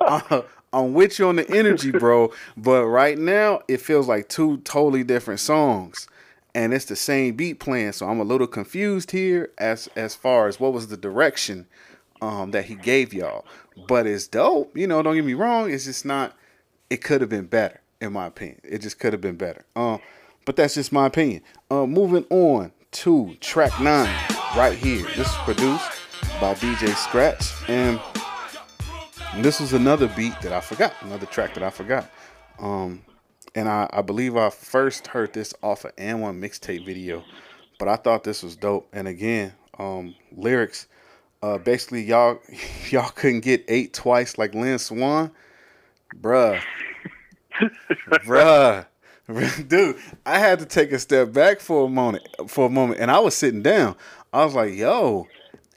uh, I'm with you on the energy, bro. But right now, it feels like two totally different songs, and it's the same beat playing, so I'm a little confused here as, as far as what was the direction um, that he gave y'all. But it's dope. You know, don't get me wrong. It's just not – it could have been better. In my opinion, it just could have been better. Um, but that's just my opinion. Uh, moving on to track nine right here. This is produced by D J Scratch. And this was another beat that I forgot, another track that I forgot. Um, and I, I believe I first heard this off of N one mixtape video, but I thought this was dope. And again, um, lyrics, uh, basically y'all, y'all couldn't get eight twice like Lynn Swann, bruh. Bruh, dude, I had to take a step back for a moment, for a moment, and I was sitting down. I was like, "Yo,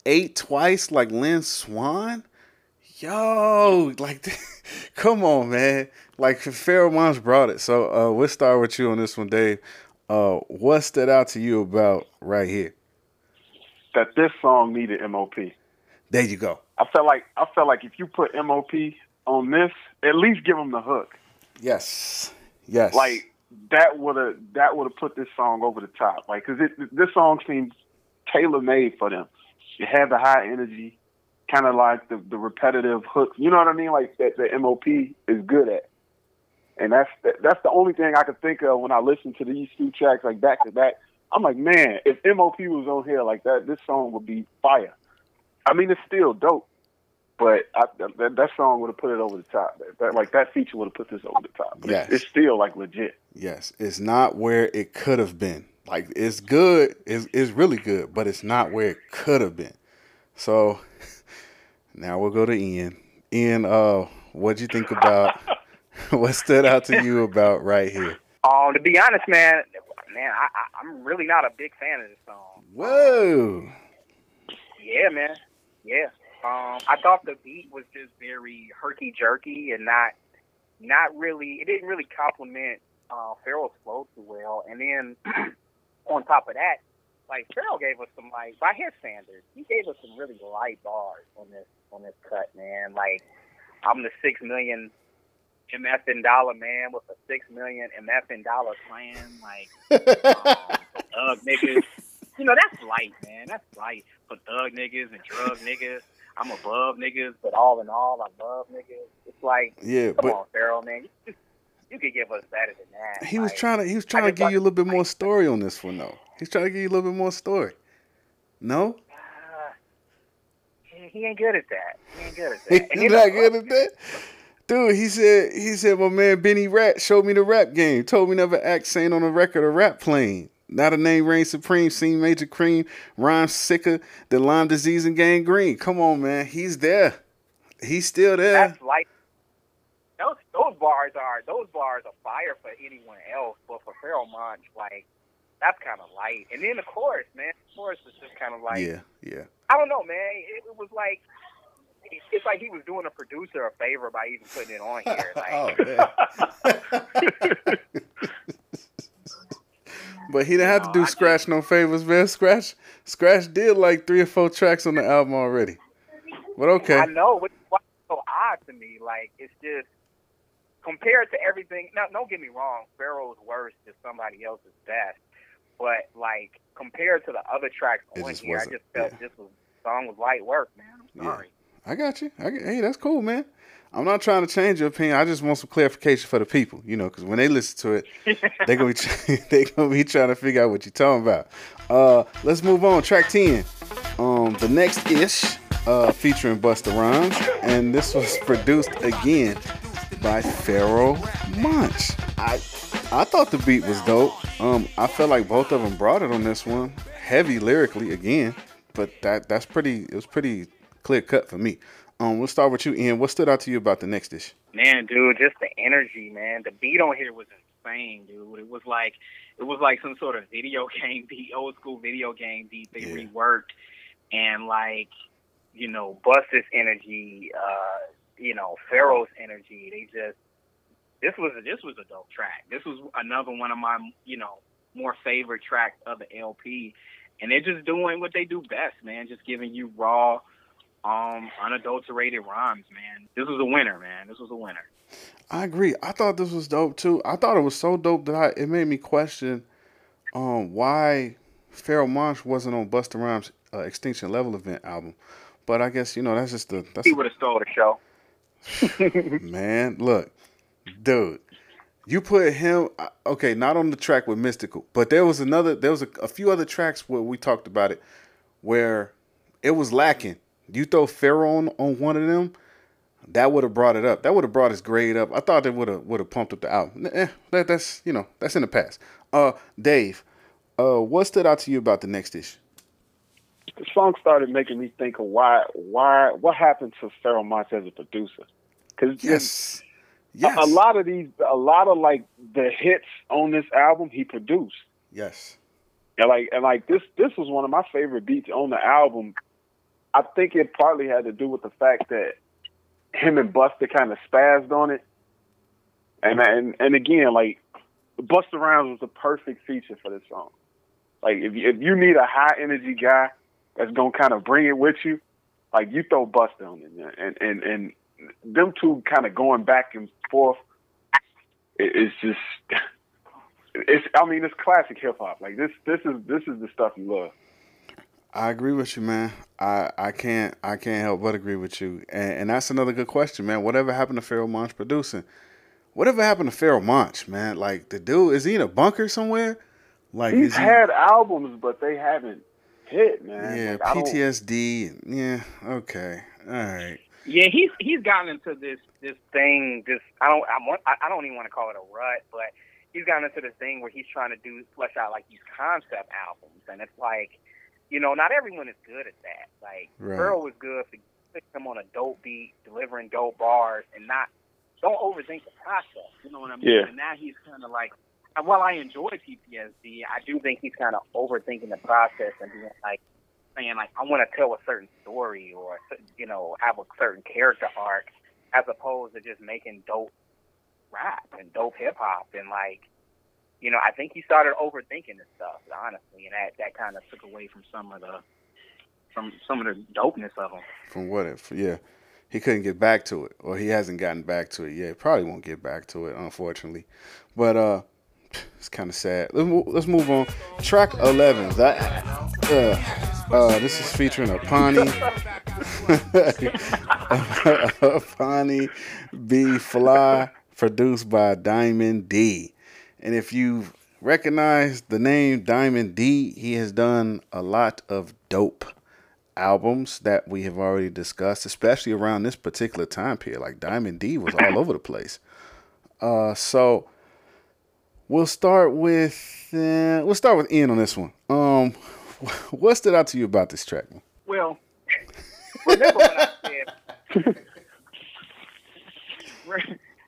eight twice like Lynn Swann, yo, like, come on, man!" Like Pharoahe Monch brought it. So, uh, we'll start with you on this one, Dave. Uh, what stood out to you about right here? That this song needed M O P. There you go. I felt like I felt like if you put M O P on this, at least give them the hook. Yes, yes. Like that would have that would have put this song over the top. Like, cause it, this song seems tailor made for them. It had the high energy, kind of like the the repetitive hooks. You know what I mean? Like that the M O P is good at. And that's that, that's the only thing I could think of when I listen to these two tracks like back to back. I'm like, man, if M O P was on here like that, this song would be fire. I mean, it's still dope. But I, that, that song would have put it over the top. That, like, that feature would have put this over the top. But yes. It's, it's still, like, legit. Yes. It's not where it could have been. Like, it's good. It's, it's really good. But it's not where it could have been. So, now we'll go to Ian. Ian, uh, what'd you think about what stood out to you about right here? Um, to be honest, man, man, I, I, I'm really not a big fan of this song. Whoa. Yeah, man. Yeah. Um, I thought the beat was just very herky-jerky and not not really, it didn't really complement uh, Pharoahe's flow too well. And then on top of that, like Pharoahe gave us some, like, by his standards, he gave us some really light bars on this on this cut, man. Like, I'm the six million MFing dollar man with a six million MFing dollar plan, like, um, thug niggas. You know, that's light, man. That's light for thug niggas and drug niggas. I'm above niggas, but all in all, I love niggas. It's like, yeah, come but, on, Pharoahe, man. You, just, you could give us better than that. He like, was trying to, he was trying to give like, you a little bit more story on this one, though. He's trying to give you a little bit more story. No? Uh, he ain't good at that. He ain't good at that. He's not good at that? Dude, he said, he said, my man Benny Rat showed me the rap game. Told me never act sane on a record or rap plane. Not a name reign supreme, seen major cream, rhyme sicker than Lyme disease and gangrene. Come on, man. He's there. He's still there. That's like those those bars are those bars are fire for anyone else, but for Pharoahe Monch, like, that's kinda light. And then the chorus, man, the chorus was just kinda like, yeah, yeah. I don't know, man. It, it was like it's like he was doing a producer a favor by even putting it on here. Like, oh, man. But he didn't have no, to do I Scratch did. no favors, man. Scratch, Scratch did like three or four tracks on the album already. But okay, I know, which is so odd to me. Like, it's just compared to everything. Now, don't get me wrong, Pharoahe's worst is somebody else's best. But like compared to the other tracks it on here, wasn't. I just felt yeah. this was, song was light work, man. I'm sorry. Yeah. I got you. I get, hey, that's cool, man. I'm not trying to change your opinion. I just want some clarification for the people, you know, because when they listen to it, they're going to be trying to figure out what you're talking about. Uh, let's move on. Track ten, um, The Next Ish, uh, featuring Busta Rhymes. And this was produced again by Pharoahe Monch. I I thought the beat was dope. Um, I felt like both of them brought it on this one. Heavy lyrically again, but that that's pretty, it was pretty clear cut for me. Um, we'll start with you, Ian. What stood out to you about The Next Dish? Man, dude, just the energy, man. The beat on here was insane, dude. It was like it was like some sort of video game beat, old school video game beat they yeah. reworked, and like, you know, Busta's energy, uh, you know, Pharoahe's energy. They just this was a, this was a dope track. This was another one of my, you know, more favorite tracks of the L P, and they're just doing what they do best, man. Just giving you raw, Um, unadulterated rhymes, man. This was a winner, man. This was a winner. I agree. I thought this was dope too. I thought it was so dope that I, it made me question um, why Pharoahe Monch wasn't on Busta Rhymes' uh, Extinction Level Event album. But I guess, you know, that's just the... That's he would have stole the show. Man, look. Dude, you put him... Okay, not on the track with Mystical, but there was another... There was a, a few other tracks where we talked about it where it was lacking. You throw Pharoahe on, on one of them, that would have brought it up. That would have brought his grade up. I thought that would have would have pumped up the album. Eh, that, that's you know that's in the past. Uh, Dave, uh, what stood out to you about The Next Dish? The song started making me think of why why what happened to Pharoahe Monch as a producer? Because yes, yes, a, a lot of these a lot of like the hits on this album he produced. Yes, and like and like this this was one of my favorite beats on the album. I think it partly had to do with the fact that him and Busta kind of spazzed on it. And and, and again, like, Busta Rhymes was the perfect feature for this song. Like, if you, if you need a high-energy guy that's going to kind of bring it with you, like, you throw Busta on it. Man. And and and them two kind of going back and forth, it, it's just, it's I mean, it's classic hip-hop. Like, this this is this is the stuff you love. I agree with you, man. I, I can't I can't help but agree with you. And, and that's another good question, man. Whatever happened to Pharoahe Monch producing? Whatever happened to Pharoahe Monch, man? Like, the dude, is he in a bunker somewhere? Like, he's he... had albums, but they haven't hit, man. Yeah, like, P T S D. Yeah, okay, all right. Yeah, he's he's gotten into this this thing. This I don't I want I don't even want to call it a rut, but he's gotten into this thing where he's trying to do flesh out like these concept albums, and it's like, you know, not everyone is good at that. Like, right. Pharoahe was good for putting him on a dope beat, delivering dope bars, and not don't overthink the process. You know what I mean? Yeah. And now he's kind of like, while I enjoy P T S D, I do think he's kind of overthinking the process and being like, saying like, I want to tell a certain story or, you know, have a certain character arc, as opposed to just making dope rap and dope hip hop and like. You know, I think he started overthinking this stuff, honestly, and that, that kind of took away from some of the from some of the dopeness of him. From what if, yeah, he couldn't get back to it, or he hasn't gotten back to it yet. Yeah, probably won't get back to it, unfortunately. But uh, it's kind of sad. Let's move, let's move on. Track eleven. That uh, uh, this is featuring Apani, Apani B Fly, produced by Diamond D. And if you recognize the name Diamond D, he has done a lot of dope albums that we have already discussed, especially around this particular time period. Like, Diamond D was all over the place. Uh, so we'll start with uh, we'll start with Ian on this one. Um, what stood out to you about this track? Well, remember when I said.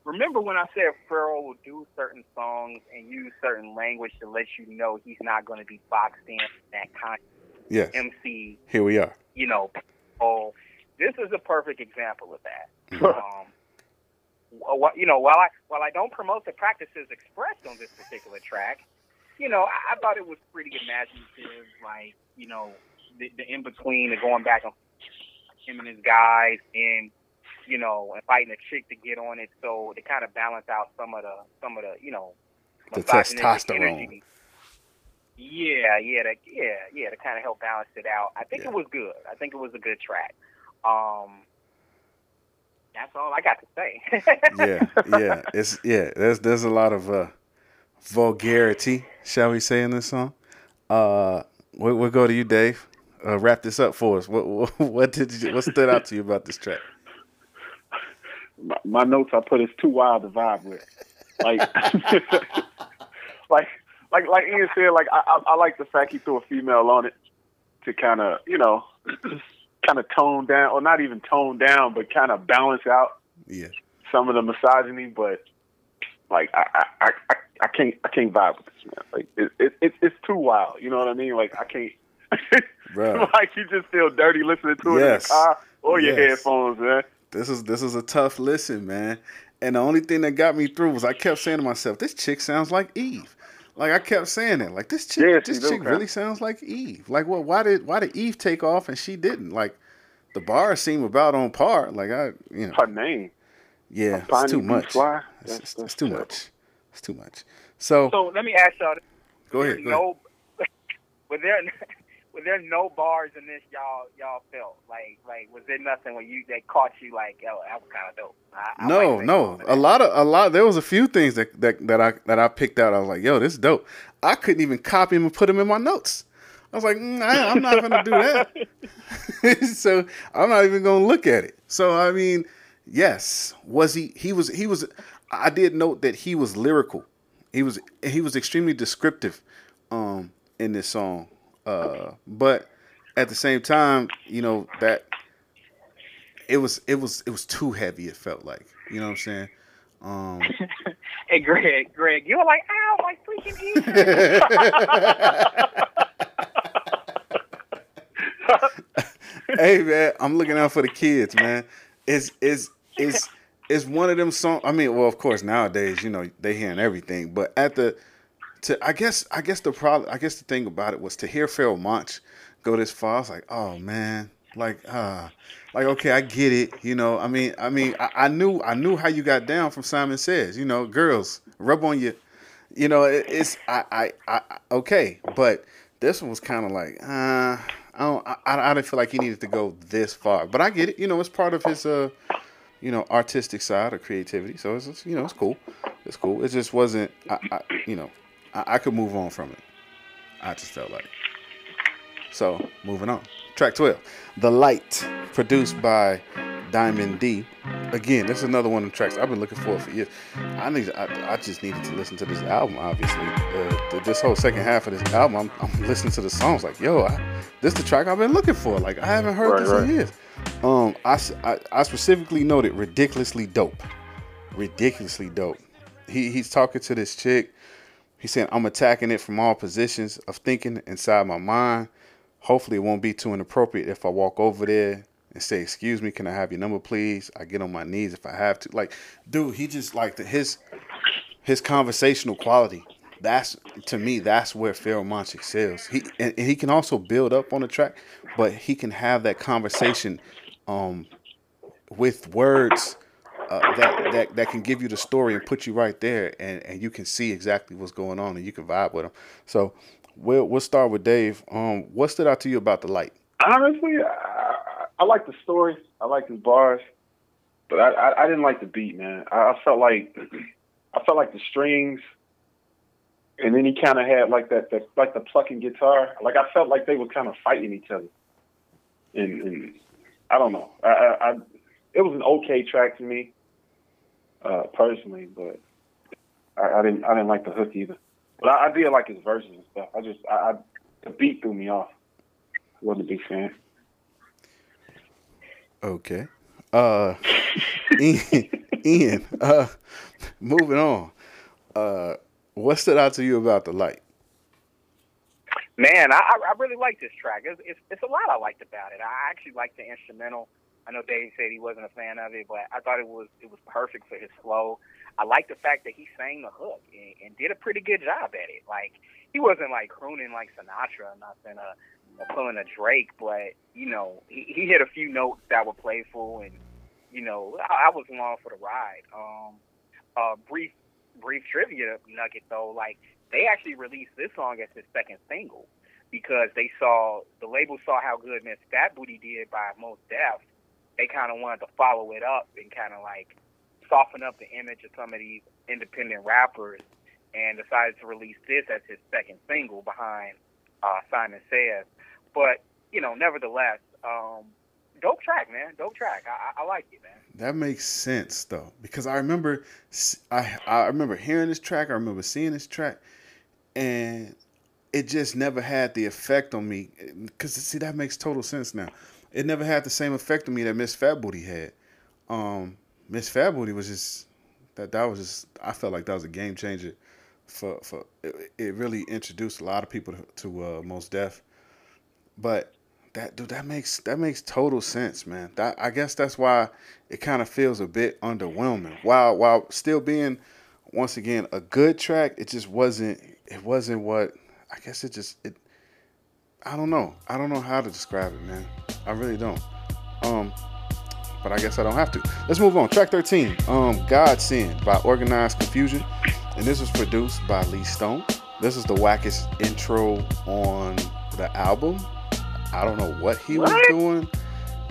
Remember when I said Pharoahe will do certain songs and use certain language to let you know he's not going to be boxed in that kind of yes. M C. Here we are. You know, oh, this is a perfect example of that. um, you know, while I while I don't promote the practices expressed on this particular track, you know, I, I thought it was pretty imaginative, like, you know, the, the in-between and going back and him and his guys and, you know, inviting a chick to get on it. So to kind of balance out some of the, some of the, you know, the testosterone. Energy. Yeah, yeah, that, yeah, yeah, to kind of help balance it out. I think yeah. it was good. I think it was a good track. Um, that's all I got to say. yeah, yeah, it's yeah. There's there's a lot of uh, vulgarity, shall we say, in this song. Uh, we'll, we'll go to you, Dave. Uh, wrap this up for us. What what, what did you, what stood out to you about this track? My, my notes I put is too wild to vibe with. Like, like, like, like Ian said. Like I, I, I like the fact he threw a female on it to kind of, you know. kind of tone down, or not even tone down, but kind of balance out yeah. some of the misogyny. But like, I, I, I, I can't, I can't vibe with this, man. Like, it, it, it it's too wild. You know what I mean? Like, I can't. Like, you just feel dirty listening to yes. it in the car or yes. your headphones, man. This is this is a tough listen, man. And the only thing that got me through was I kept saying to myself, "This chick sounds like Eve." Like, I kept saying it. Like, this chick, yes, this chick okay. really sounds like Eve. Like, well, why did why did Eve take off and she didn't? Like, the bars seem about on par. Like, I, you know. Her name. Yeah, Apani it's too much. Fly. It's, that's, that's it's too terrible. much. It's too much. So, so let me ask y'all. Go ahead. Go no, ahead. Were there were there no bars in this? Y'all y'all felt like like was there nothing when you that caught you like, oh, that was kind of dope. I, I no, like no, a lot of a lot. There was a few things that that that I that I picked out. I was like, yo, this is dope. I couldn't even copy them and put them in my notes. I was like, nah, I'm not gonna do that. So I'm not even gonna look at it. So I mean, yes, was he? He was. He was. I did note that he was lyrical. He was. He was extremely descriptive, um, in this song. Uh, but at the same time, you know, that it was it was it was too heavy. It felt like, you know what I'm saying. Um, hey, Greg, Greg, you were like, "Ow, my freaking ears!" Hey, man, I'm looking out for the kids, man. It's it's it's it's one of them songs. I mean, well, of course, nowadays, you know, they hearing everything, but at the To, I guess I guess the problem I guess the thing about it was to hear Pharoahe Monch go this far. I was like, oh man, like uh like okay, I get it, you know. I mean, I mean, I, I knew I knew how you got down from Simon Says, you know, girls rub on you, you know. It, it's I, I I okay, but this one was kind of like uh I don't I, I didn't feel like he needed to go this far, but I get it, you know. It's part of his uh you know artistic side or creativity, so it's, it's you know it's cool, it's cool. It just wasn't I, I you know. I could move on from it. I just felt like it. So, moving on. Track twelve, The Light, produced by Diamond D. Again, this is another one of the tracks I've been looking for for years. I need, I, I just needed to listen to this album, obviously. Uh, this whole second half of this album, I'm, I'm listening to the songs like, yo, I, this is the track I've been looking for. Like, I haven't heard right, this right. in years. Um, I, I, I specifically noted Ridiculously Dope. Ridiculously Dope. He He's talking to this chick. He said, I'm attacking it from all positions of thinking inside my mind. Hopefully it won't be too inappropriate if I walk over there and say, excuse me, can I have your number, please? I get on my knees if I have to. Like, dude, he just like the, his his conversational quality. That's, to me, that's where Pharoahe Monch excels. He and, and he can also build up on the track, but he can have that conversation um, with words. Uh, that, that that can give you the story and put you right there, and, and you can see exactly what's going on, and you can vibe with them. So we'll we'll start with Dave. Um, what stood out to you about The Light? Honestly, I, I like the story. I like his bars, but I, I, I didn't like the beat, man. I, I felt like I felt like the strings, and then he kind of had like that, that like the plucking guitar. Like I felt like they were kind of fighting each other, and, and I don't know. I, I, I it was an okay track to me. Uh, personally, but I, I didn't. I didn't like the hook either. But I, I did like his verses and stuff. I just, I, I the beat threw me off. I wasn't a big fan. Okay, uh, Ian. Ian uh, moving on. Uh, what stood out to you about The Light? Man, I, I really like this track. It's, it's, it's a lot I liked about it. I actually like the instrumental. I know Dave said he wasn't a fan of it, but I thought it was it was perfect for his flow. I like the fact that he sang the hook and, and did a pretty good job at it. Like, he wasn't like crooning like Sinatra or nothing, uh, or pulling a Drake, but you know, he, he hit a few notes that were playful, and you know, I, I was along for the ride. Um, uh, brief brief trivia nugget though, like they actually released this song as his second single because they saw the label saw how good Miss Fat Booty did by Mos Def. They kind of wanted to follow it up and kind of like soften up the image of some of these independent rappers, and decided to release this as his second single behind uh, Simon Says. But, you know, nevertheless, um, dope track, man. Dope track. I, I like it, man. That makes sense, though, because I remember I, I remember hearing this track. I remember seeing this track, and it just never had the effect on me. Because, see, that makes total sense now. It never had the same effect on me that Miss Fat Booty had. Um, Miss Fat Booty was just that. That was just. I felt like that was a game changer. For for it, it really introduced a lot of people to, to uh, Mos Def. But that dude, that makes that makes total sense, man. That, I guess that's why it kind of feels a bit underwhelming. While while still being, once again, a good track, it just wasn't. It wasn't what I guess it just it. I don't know. I don't know how to describe it, man. I really don't. Um, but I guess I don't have to. Let's move on. Track thirteen, um, Godsend by Organized Confusion. And this was produced by Lee Stone. This is the wackest intro on the album. I don't know what he what? was doing.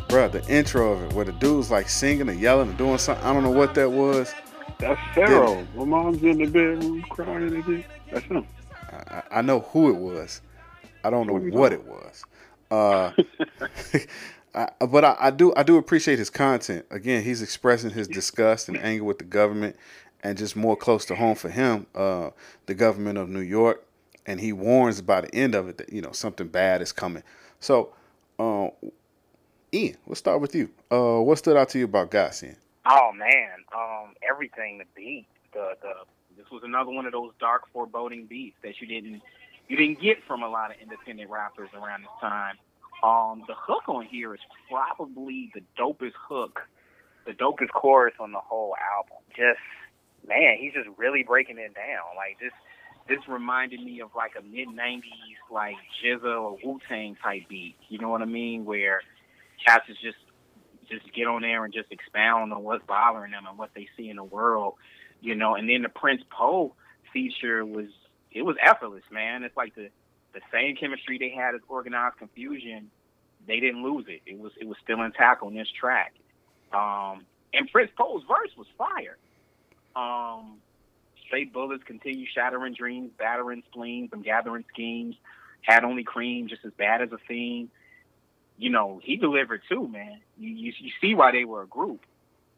Bruh, the intro of it, where the dude's like singing and yelling and doing something. I don't know what that was. That's Pharaoh. My mom's in the bedroom crying again. That's him. I, I know who it was. I don't know what it was, uh, I, but I, I do I do appreciate his content. Again, he's expressing his disgust and anger with the government, and just more close to home for him, uh, the government of New York. And he warns by the end of it that, you know, something bad is coming. So, uh, Ian, let's start with you. Uh, what stood out to you about Godsend? Oh man, um, everything. The beat. The the this was another one of those dark, foreboding beats that you didn't. You didn't get from a lot of independent rappers around this time. Um, the hook on here is probably the dopest hook, the dopest chorus on the whole album. Just, man, he's just really breaking it down. Like, this this reminded me of, like, a mid nineties, like, Jizza or Wu-Tang type beat. You know what I mean? Where cats is just, just get on there and just expound on what's bothering them and what they see in the world, you know. And then the Prince Po feature was, it was effortless, man. It's like the, the same chemistry they had as Organized Confusion. They didn't lose it. It was it was still intact on this track. Um, and Prince Po's verse was fire. Um, straight bullets continue shattering dreams, battering spleens, and gathering schemes. Had only cream, just as bad as a fiend. You know, he delivered too, man. You you, you see why they were a group.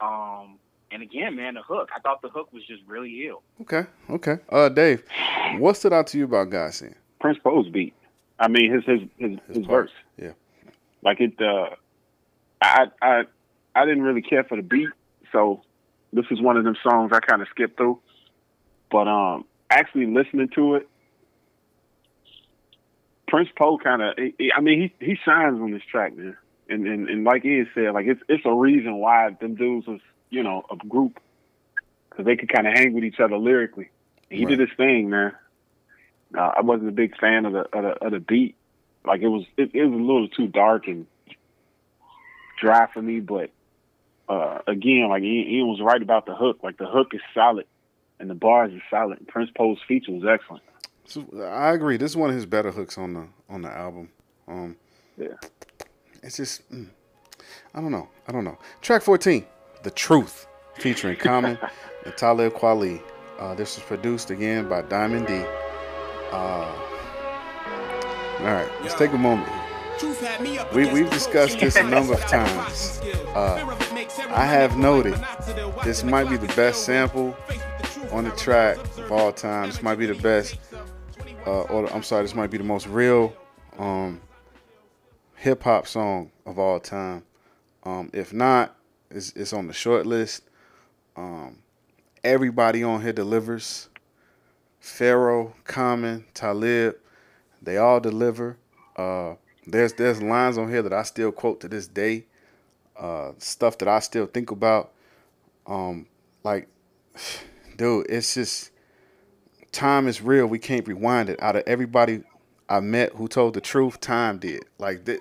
Um, And again, man, the hook. I thought the hook was just really ill. Okay, okay. Uh, Dave, what stood out to you about Godsend? Prince Po's beat. I mean, his his his, his, his verse. Yeah. Like it. Uh, I I I didn't really care for the beat, so this is one of them songs I kind of skipped through. But um, actually listening to it, Prince Po kind of. I mean, he he shines on this track, man. And and and like Ian said, like it's it's a reason why them dudes was. You know, a group, because they could kind of hang with each other lyrically. And he right. did his thing, man. Uh, I wasn't a big fan of the of the, of the beat. Like it was, it, it was a little too dark and dry for me. But uh, again, like Ian, Ian was right about the hook. Like the hook is solid, and the bars are solid. Prince Po's feature was excellent. So I agree. This is one of his better hooks on the on the album. Um, yeah, it's just mm, I don't know. I don't know. Track fourteen. The Truth, featuring Common and Talib Kweli. Uh, this was produced again by Diamond D. Uh, all right, let's take a moment. We, we've discussed this a number of times. Uh, I have noted this might be the best sample on the track of all time. This might be the best, uh, or I'm sorry, this might be the most real um, hip-hop song of all time. Um, if not, It's, it's on the short list. Um, everybody on here delivers. Pharaoh, Common, Talib, they all deliver. Uh, there's there's lines on here that I still quote to this day. uh, stuff that I still think about. Um, like, dude, it's just, time is real. We can't rewind it. Out of everybody I met who told the truth, Time did. Like, that,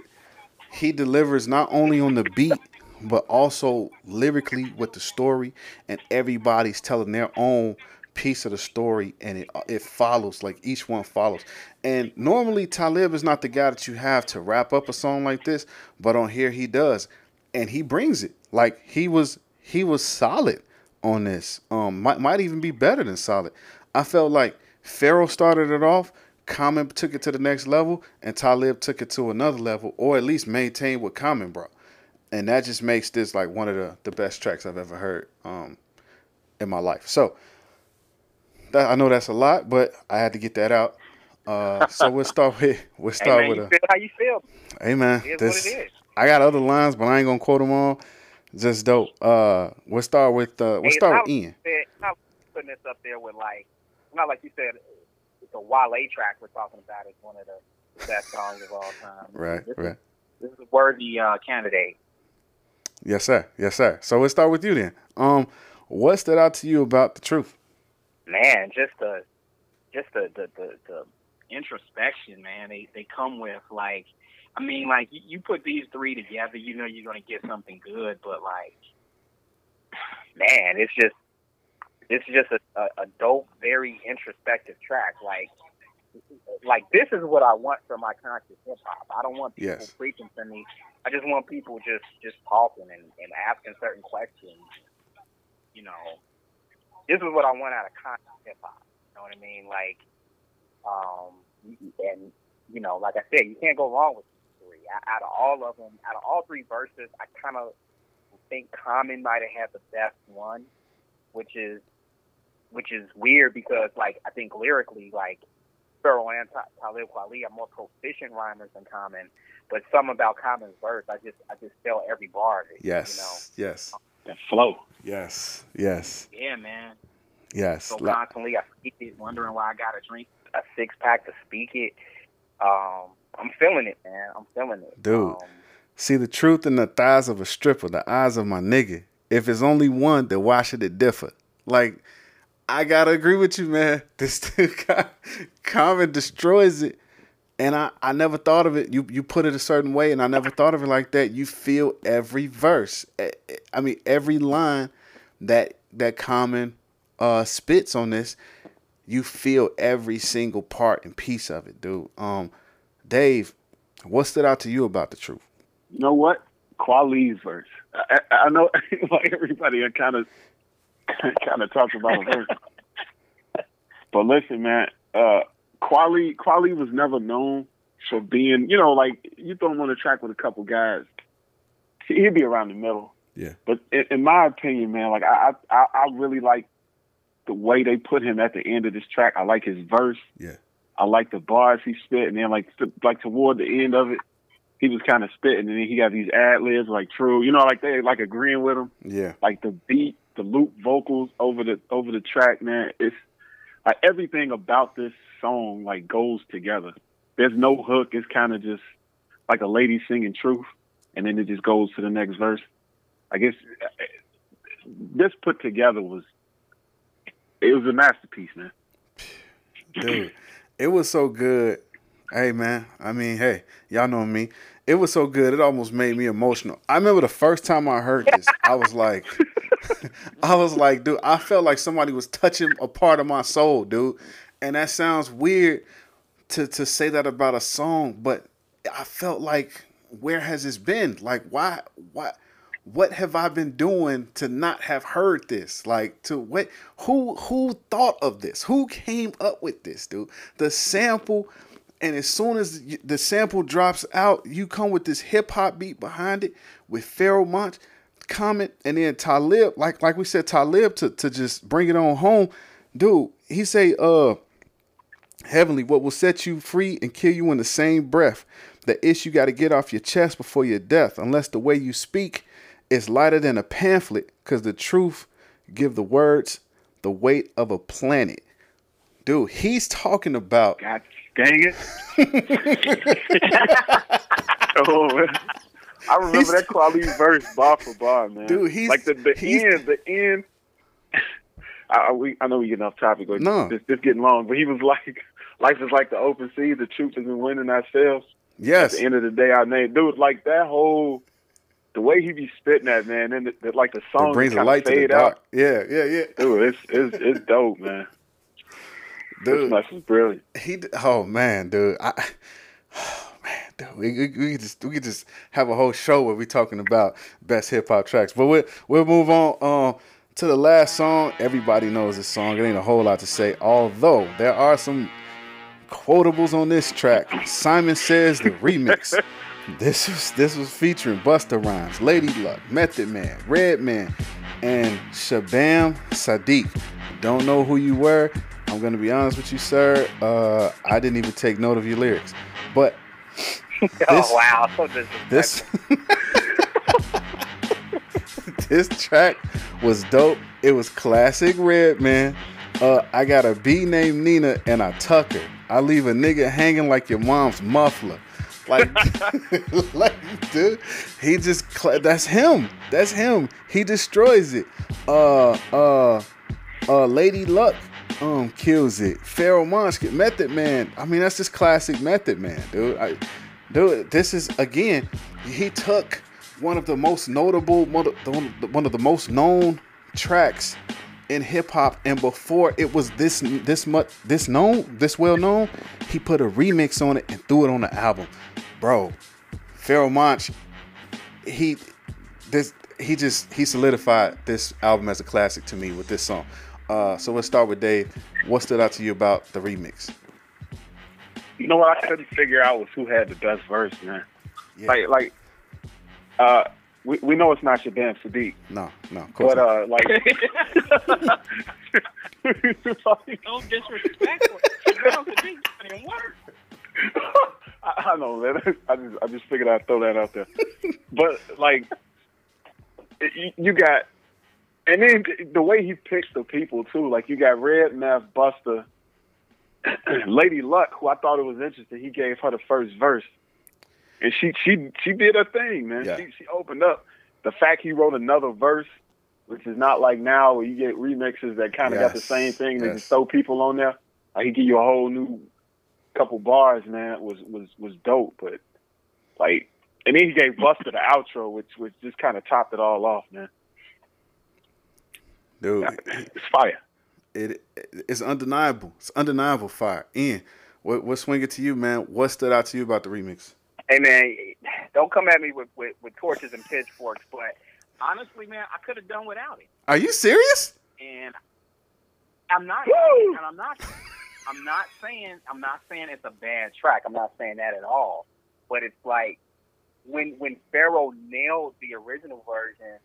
he delivers not only on the beat, but also lyrically with the story, and everybody's telling their own piece of the story, and it it follows, like each one follows. And normally Talib is not the guy that you have to wrap up a song like this, but on here he does, and he brings it. Like, he was he was solid on this. Um, might might even be better than solid. I felt like Pharoahe started it off, Common took it to the next level, and Talib took it to another level, or at least maintained what Common brought. And that just makes this like one of the, the best tracks I've ever heard um, in my life. So that, I know that's a lot, but I had to get that out. Uh, so we'll start with we'll start hey man, with you a, feel how you feel. Hey man, it is this, what it is. I got other lines, but I ain't gonna quote them all. Just dope. Uh, we'll start with uh, we'll hey, start with Ian. Said, I was putting this up there with, like, not like you said, it's a Wale track we're talking about. It's one of the best songs of all time. Right, this right. Is, this is a worthy uh, candidate. Yes, sir. Yes, sir. So let's start with you then. Um, what stood out to you about The Truth? Man, just the, just the the, the, the introspection, man. They they come with, like, I mean, like, you, you put these three together, you know you're gonna get something good. But, like, man, it's just it's just a, a, a dope, very introspective track. Like, like this is what I want from my conscious hip hop. I don't want people yes. preaching to me. I just want people just, just talking and, and asking certain questions. You know, this is what I want out of conscious hip hop. You know what I mean? Like, um, and you know, like I said, you can't go wrong with these three. I, out of all of them, out of all three verses, I kind of think Common might have had the best one, which is, which is weird because, like, I think lyrically, like, Pharoahe and Talib Kweli are more proficient rhymers than Common, but something about Common's verse, I just, I just felt every bar. Yes, you know? Yes. That flow. Yes, yes. Yeah, man. Yes. So La constantly, I speak it, wondering why I got to drink a six pack to speak it. Um, I'm feeling it, man. I'm feeling it, dude. Um, see the truth in the thighs of a stripper, the eyes of my nigga. If it's only one, then why should it differ? Like, I gotta agree with you, man. This dude, Common destroys it, and I, I never thought of it. You you put it a certain way, and I never thought of it like that. You feel every verse, I mean every line that that Common uh, spits on this. You feel every single part and piece of it, dude. Um, Dave, what stood out to you about The Truth? You know what, Kweli's verse. I, I know like everybody are kind of. kind of talks about a verse. But listen, man, uh, Kweli, Kweli was never known for being, you know, like, you throw him on a track with a couple guys, he'd be around the middle. Yeah. But in, in my opinion, man, like, I, I, I really like the way they put him at the end of this track. I like his verse. Yeah. I like the bars he spit, and then, like, like toward the end of it, he was kind of spitting, and then he got these ad libs, like, true, you know, like they like agreeing with him. Yeah. Like the beat. The loop vocals over the over the track, man. It's like everything about this song like goes together. There's no hook. It's kind of just like a lady singing truth, and then it just goes to the next verse. I guess this put together was it was a masterpiece, man. Dude, it was so good. Hey, man. I mean, hey, y'all know me. It was so good. It almost made me emotional. I remember the first time I heard this, I was like. I was like, dude, I felt like somebody was touching a part of my soul, dude. And that sounds weird to, to say that about a song, but I felt like, where has this been? Like, why, why, what have I been doing to not have heard this? Like, to what, who, who thought of this? Who came up with this, dude? The sample, and as soon as the sample drops out, you come with this hip hop beat behind it with Pharoahe Monch. Comment, and then Talib, like like we said, Talib to, to just bring it on home, dude. He say, uh, heavenly, what will set you free and kill you in the same breath? The issue you got to get off your chest before your death, unless the way you speak is lighter than a pamphlet, because the truth give the words the weight of a planet. Dude, he's talking about, God dang it. Oh, I remember he's, that Kweli verse bar for bar, man. Dude, he's like the, the he's, end, the end. I, we, I know we get off topic, but no. this this getting long. But he was like, "Life is like the open sea. The truth is in winning ourselves." Yes. At the end of the day, our name, dude. Like that whole, the way he be spitting that, man, and the, the, like the song it brings a light to the dark. Yeah, yeah, yeah. Dude, it's it's it's dope, man. Dude, this is brilliant. He, oh man, dude. I, oh man, dude. We, we, we could just we could just have a whole show where we talking about best hip hop tracks. But we'll we'll move on. Um. To the last song. Everybody knows this song. It ain't a whole lot to say, although there are some quotables on this track. Simon Says the remix. This was this was featuring Busta Rhymes, Lady Luck, Method Man, Redman, and Shabaam Sadiq. Don't know who you were. I'm gonna be honest with you, sir. Uh, I didn't even take note of your lyrics, but this, oh wow, so disrespectful. This. This track was dope. It was classic Redman. Uh, I got a B named Nina and I tuck her. I leave a nigga hanging like your mom's muffler. Like, like dude, he just, that's him. That's him. He destroys it. Uh, uh, uh, Lady Luck um, kills it. Pharoahe Monch, Method Man. I mean, that's just classic Method Man, dude. I, dude, this is, again, he took one of the most notable, one of the, one of the most known tracks in hip hop, and before it was this this much this known, this well known, he put a remix on it and threw it on the album. Bro, Pharoahe Monch, he this he just he solidified this album as a classic to me with this song. Uh, so let's start with Dave. What stood out to you about the remix? You know what I couldn't figure out was who had the best verse, man. Yeah. Like like. Uh, we we know it's not Shabaam Sadiq. No, no, of course but uh, not. Like, don't disrespect Shabaam Sadiq. It work. I know, man. I just I just figured I'd throw that out there. But like, it, you, you got, and then the way he picks the people too. Like you got Red, Math, Busta, Lady Luck, who I thought it was interesting. He gave her the first verse. And she she she did her thing, man. Yeah. She she opened up. The fact he wrote another verse, which is not like now where you get remixes that kind of yes. got the same thing. They yes. just throw people on there. Like he give you a whole new couple bars, man. Was was was dope. But like, and then he gave Busta the outro, which which just kind of topped it all off, man. Dude, it's fire. It, it it's undeniable. It's undeniable fire. Ian, what what swing it to you, man? What stood out to you about the remix? Hey, man, don't come at me with, with, with torches and pitchforks, but honestly, man, I could have done without it. Are you serious? And I'm not, Woo! and I'm not, I'm not saying, I'm not saying it's a bad track. I'm not saying that at all. But it's like when, when Pharoahe nailed the original version,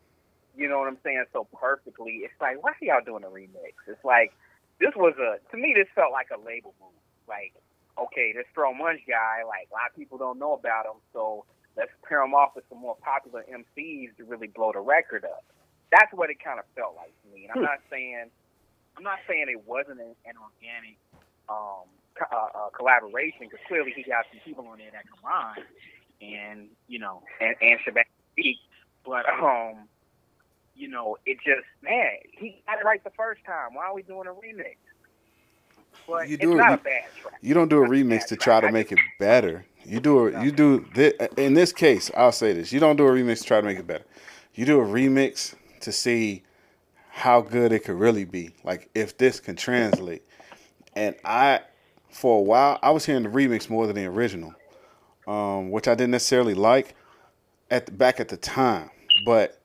you know what I'm saying, so perfectly, it's like, why are y'all doing a remix? It's like, this was a, to me, this felt like a label move. Like, okay, this Pharoahe Monch guy, like, a lot of people don't know about him, so let's pair him off with some more popular M Cs to really blow the record up. That's what it kind of felt like to me. And I'm hmm. not saying, I'm not saying it wasn't an, an organic um, co uh, uh, collaboration, because clearly he got some people on there that can rhyme, and you know, and, and Shabaam Sadiq. But um, you know, it just, man, he got it right the first time. Why are we doing a remix? But you do it's a, not you, a bad track. You don't do a remix to try to make it better. You do a, you do this, in this case, I'll say this. You don't do a remix to try to make it better. You do a remix to see how good it could really be. Like if this can translate. And I for a while I was hearing the remix more than the original. Um, which I didn't necessarily like at the, back at the time. But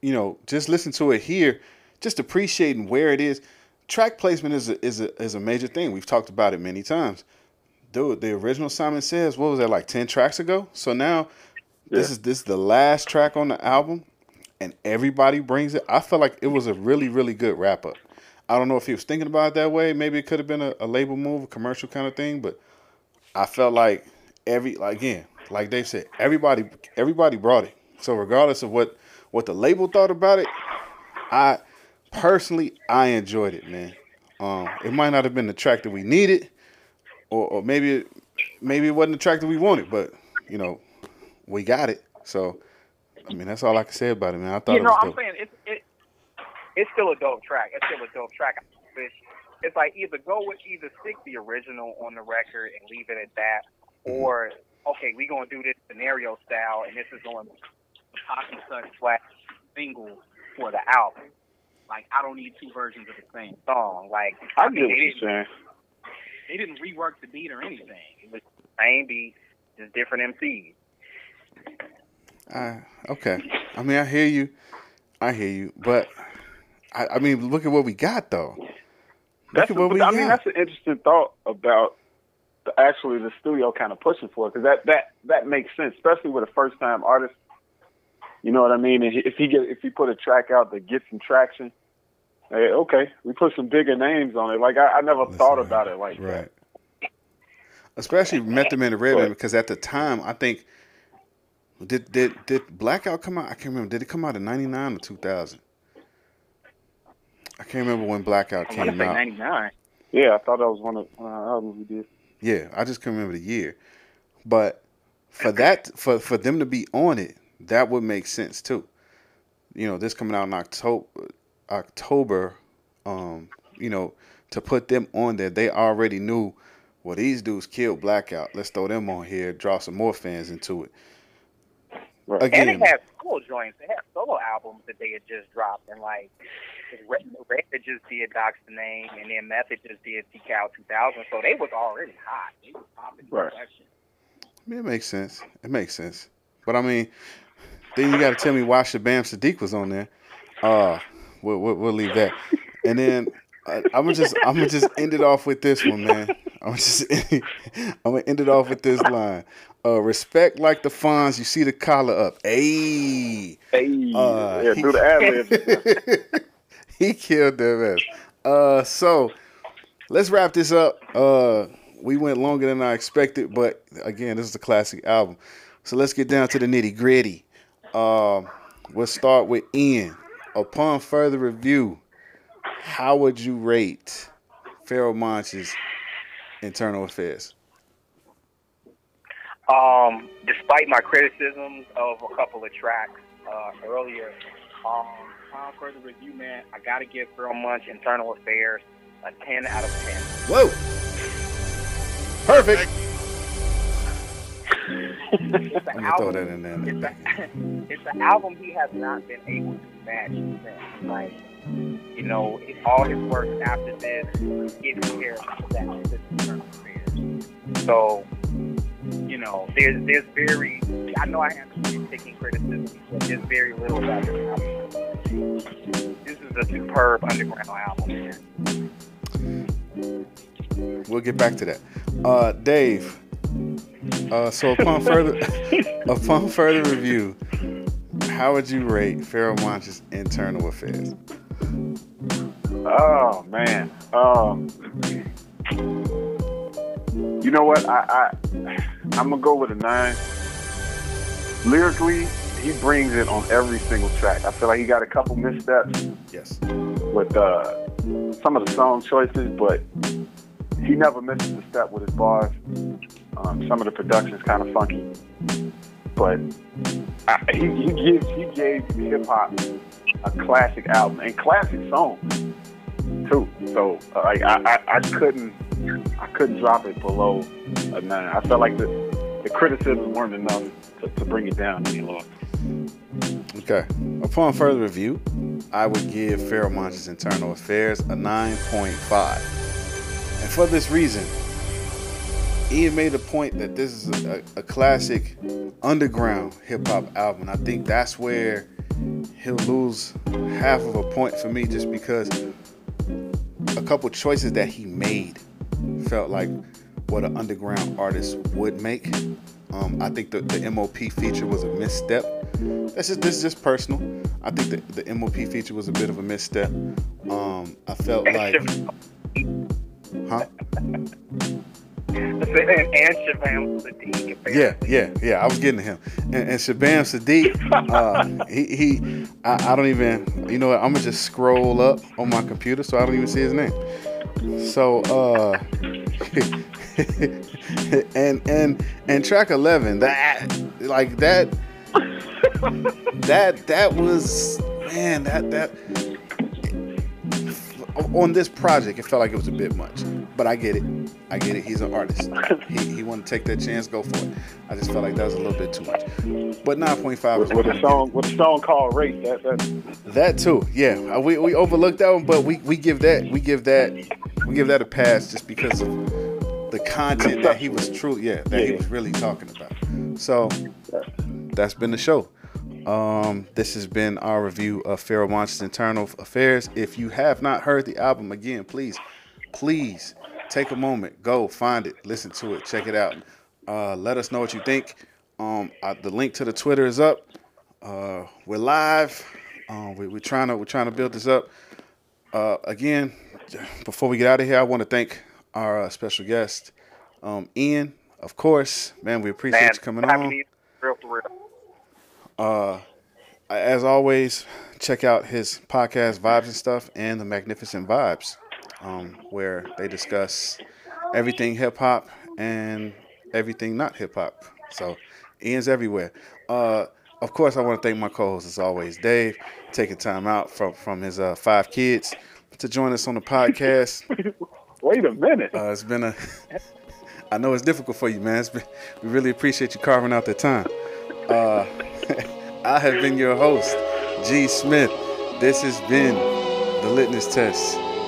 you know, just listen to it here, just appreciating where it is. Track placement is a, is a, is a major thing. We've talked about it many times. Dude, the original Simon Says, what was that, like ten tracks ago? So now yeah. this is this is the last track on the album, and everybody brings it. I felt like it was a really, really good wrap-up. I don't know if he was thinking about it that way. Maybe it could have been a, a label move, a commercial kind of thing, but I felt like every, like, again, like Dave said, everybody everybody brought it. So regardless of what, what the label thought about it, I... personally, I enjoyed it, man. Um, it might not have been the track that we needed, or, or maybe, maybe it wasn't the track that we wanted, but, you know, we got it. So, I mean, that's all I can say about it, man. I thought you know, it was dope. I'm saying it's it, it's still a dope track. It's still a dope track. It's, it's like either go with either stick the original on the record and leave it at that, or mm-hmm. okay, we gonna do this scenario style, and this is on Hawkins Sun Flat single for the album. Like, I don't need two versions of the same song. Like, I get what you're saying. They didn't rework the beat or anything. It was the same beat, just different M Cs. Uh, okay. I mean, I hear you. I hear you. But, I, I mean, look at what we got, though. Look that's at what a, we I got. mean, that's an interesting thought about the, actually the studio kind of pushing for it, because that, that, that makes sense, especially with a first-time artist. You know what I mean? If he get, if he put a track out that gets some traction, hey, okay, we put some bigger names on it. Like, I, I never Listen, thought about right. it like right. that. Especially Method Man and Redman, because at the time, I think, did did did Blackout come out? I can't remember. Did it come out in ninety-nine or two thousand? I can't remember when Blackout came out. I think ninety-nine. Yeah, I thought that was one of the uh, albums we did. Yeah, I just can't remember the year. But for that, for, for them to be on it, that would make sense too. You know, this coming out in October, October, um, you know, to put them on there, they already knew, well, these dudes killed Blackout. Let's throw them on here, draw some more fans into it. Right. Again, and they have solo joints. They have solo albums that they had just dropped. And, like, Red, Red just did Doc's Name, and then Method just did Decal two thousand. So they was already hot. They was popping the right. question. I mean, it makes sense. It makes sense. But, I mean... Then you got to tell me why Shabaam Sadiq was on there. Uh, we'll, we'll, we'll leave that. And then uh, I'm gonna just I'm gonna just end it off with this one, man. I'm just I'm gonna end it off with this line. Uh, respect like the Fonz. You see the collar up. Hey, hey, uh, yeah, he, through the ad lib. He killed that ass. Uh, so let's wrap this up. Uh, we went longer than I expected, but again, this is a classic album. So let's get down to the nitty gritty. Um, we'll start with Ian. Upon further review, how would you rate Pharoahe Monch's Internal Affairs? Um, despite my criticisms of a couple of tracks uh, earlier, um, upon further review, man, I gotta give Pharoahe Monch Internal Affairs a ten out of ten. Whoa! Perfect. Perfect. It's an album. That in there, it's, a, it's an album he has not been able to match since. Like, you know, it, all his work after this isn't here about that Internal Affairs. So, you know, there's there's very I know I have to be taking criticism, but there's very little about this album. This is a superb underground album. We'll get back to that. Uh, Dave. Uh, so upon further upon further review, how would you rate Pharoahe Monch's Internal Affairs? Oh man, um, you know what? I, I I'm gonna go with a nine. Lyrically, he brings it on every single track. I feel like he got a couple missteps. Yes. With uh, some of the song choices, but he never misses a step with his bars. Um, some of the production's kind of funky, but I, he, he gives he gave hip hop a classic album and classic songs too. So uh, I, I I couldn't I couldn't drop it below a nine. I felt like the the criticisms weren't enough to, to bring it down any longer. Okay. Upon further review, I would give Pharoahe Monch's Internal Affairs a nine point five, and for this reason. Ian made a point that this is a, a classic underground hip-hop album. I think that's where he'll lose half of a point for me, just because a couple choices that he made felt like what an underground artist would make. Um, I think the, the M O P feature was a misstep. That's just, this is just personal. I think the, the M O P feature was a bit of a misstep. Um, I felt like... Huh? And Shabaam Sadiq. Yeah, yeah, yeah. I was getting to him. And, and Shabaam Sadiq, uh, he, he I, I don't even, you know what, I'm going to just scroll up on my computer so I don't even see his name. So, uh, and and and track eleven, that, like that, that that was, man, that that on this project it felt like it was a bit much, but I get it. I get it. He's an artist. He, he wanted to take that chance, go for it. I just felt like that was a little bit too much. But nine point five was with a song with a song called Race. That that that too. Yeah, we we overlooked that one, but we we give that we give that we give that a pass just because of the content that he was true. Yeah, that yeah. he was really talking about. So that's been the show. Um, this has been our review of Pharoahe Monch's Internal Affairs. If you have not heard the album, again, please, please. Take a moment, go find it, listen to it, check it out. Uh, let us know what you think. Um, I, the link to the Twitter is up. Uh, we're live. Um, we, we're trying to we're trying to build this up. Uh, again, before we get out of here, I want to thank our uh, special guest, um, Ian. Of course, man, we appreciate man, you coming on. You. Real for real. Uh, as always, check out his podcast, Vibes and Stuff, and the Magnificent Vibes. Um, where they discuss everything hip-hop and everything not hip-hop. So Ian's everywhere. Uh, of course, I want to thank my co-host, as always, Dave, taking time out from, from his uh, five kids to join us on the podcast. Wait a minute. Uh, it's been a... I know it's difficult for you, man. It's been, we really appreciate you carving out that time. Uh, I have been your host, G. Smith. This has been The Litmus Test.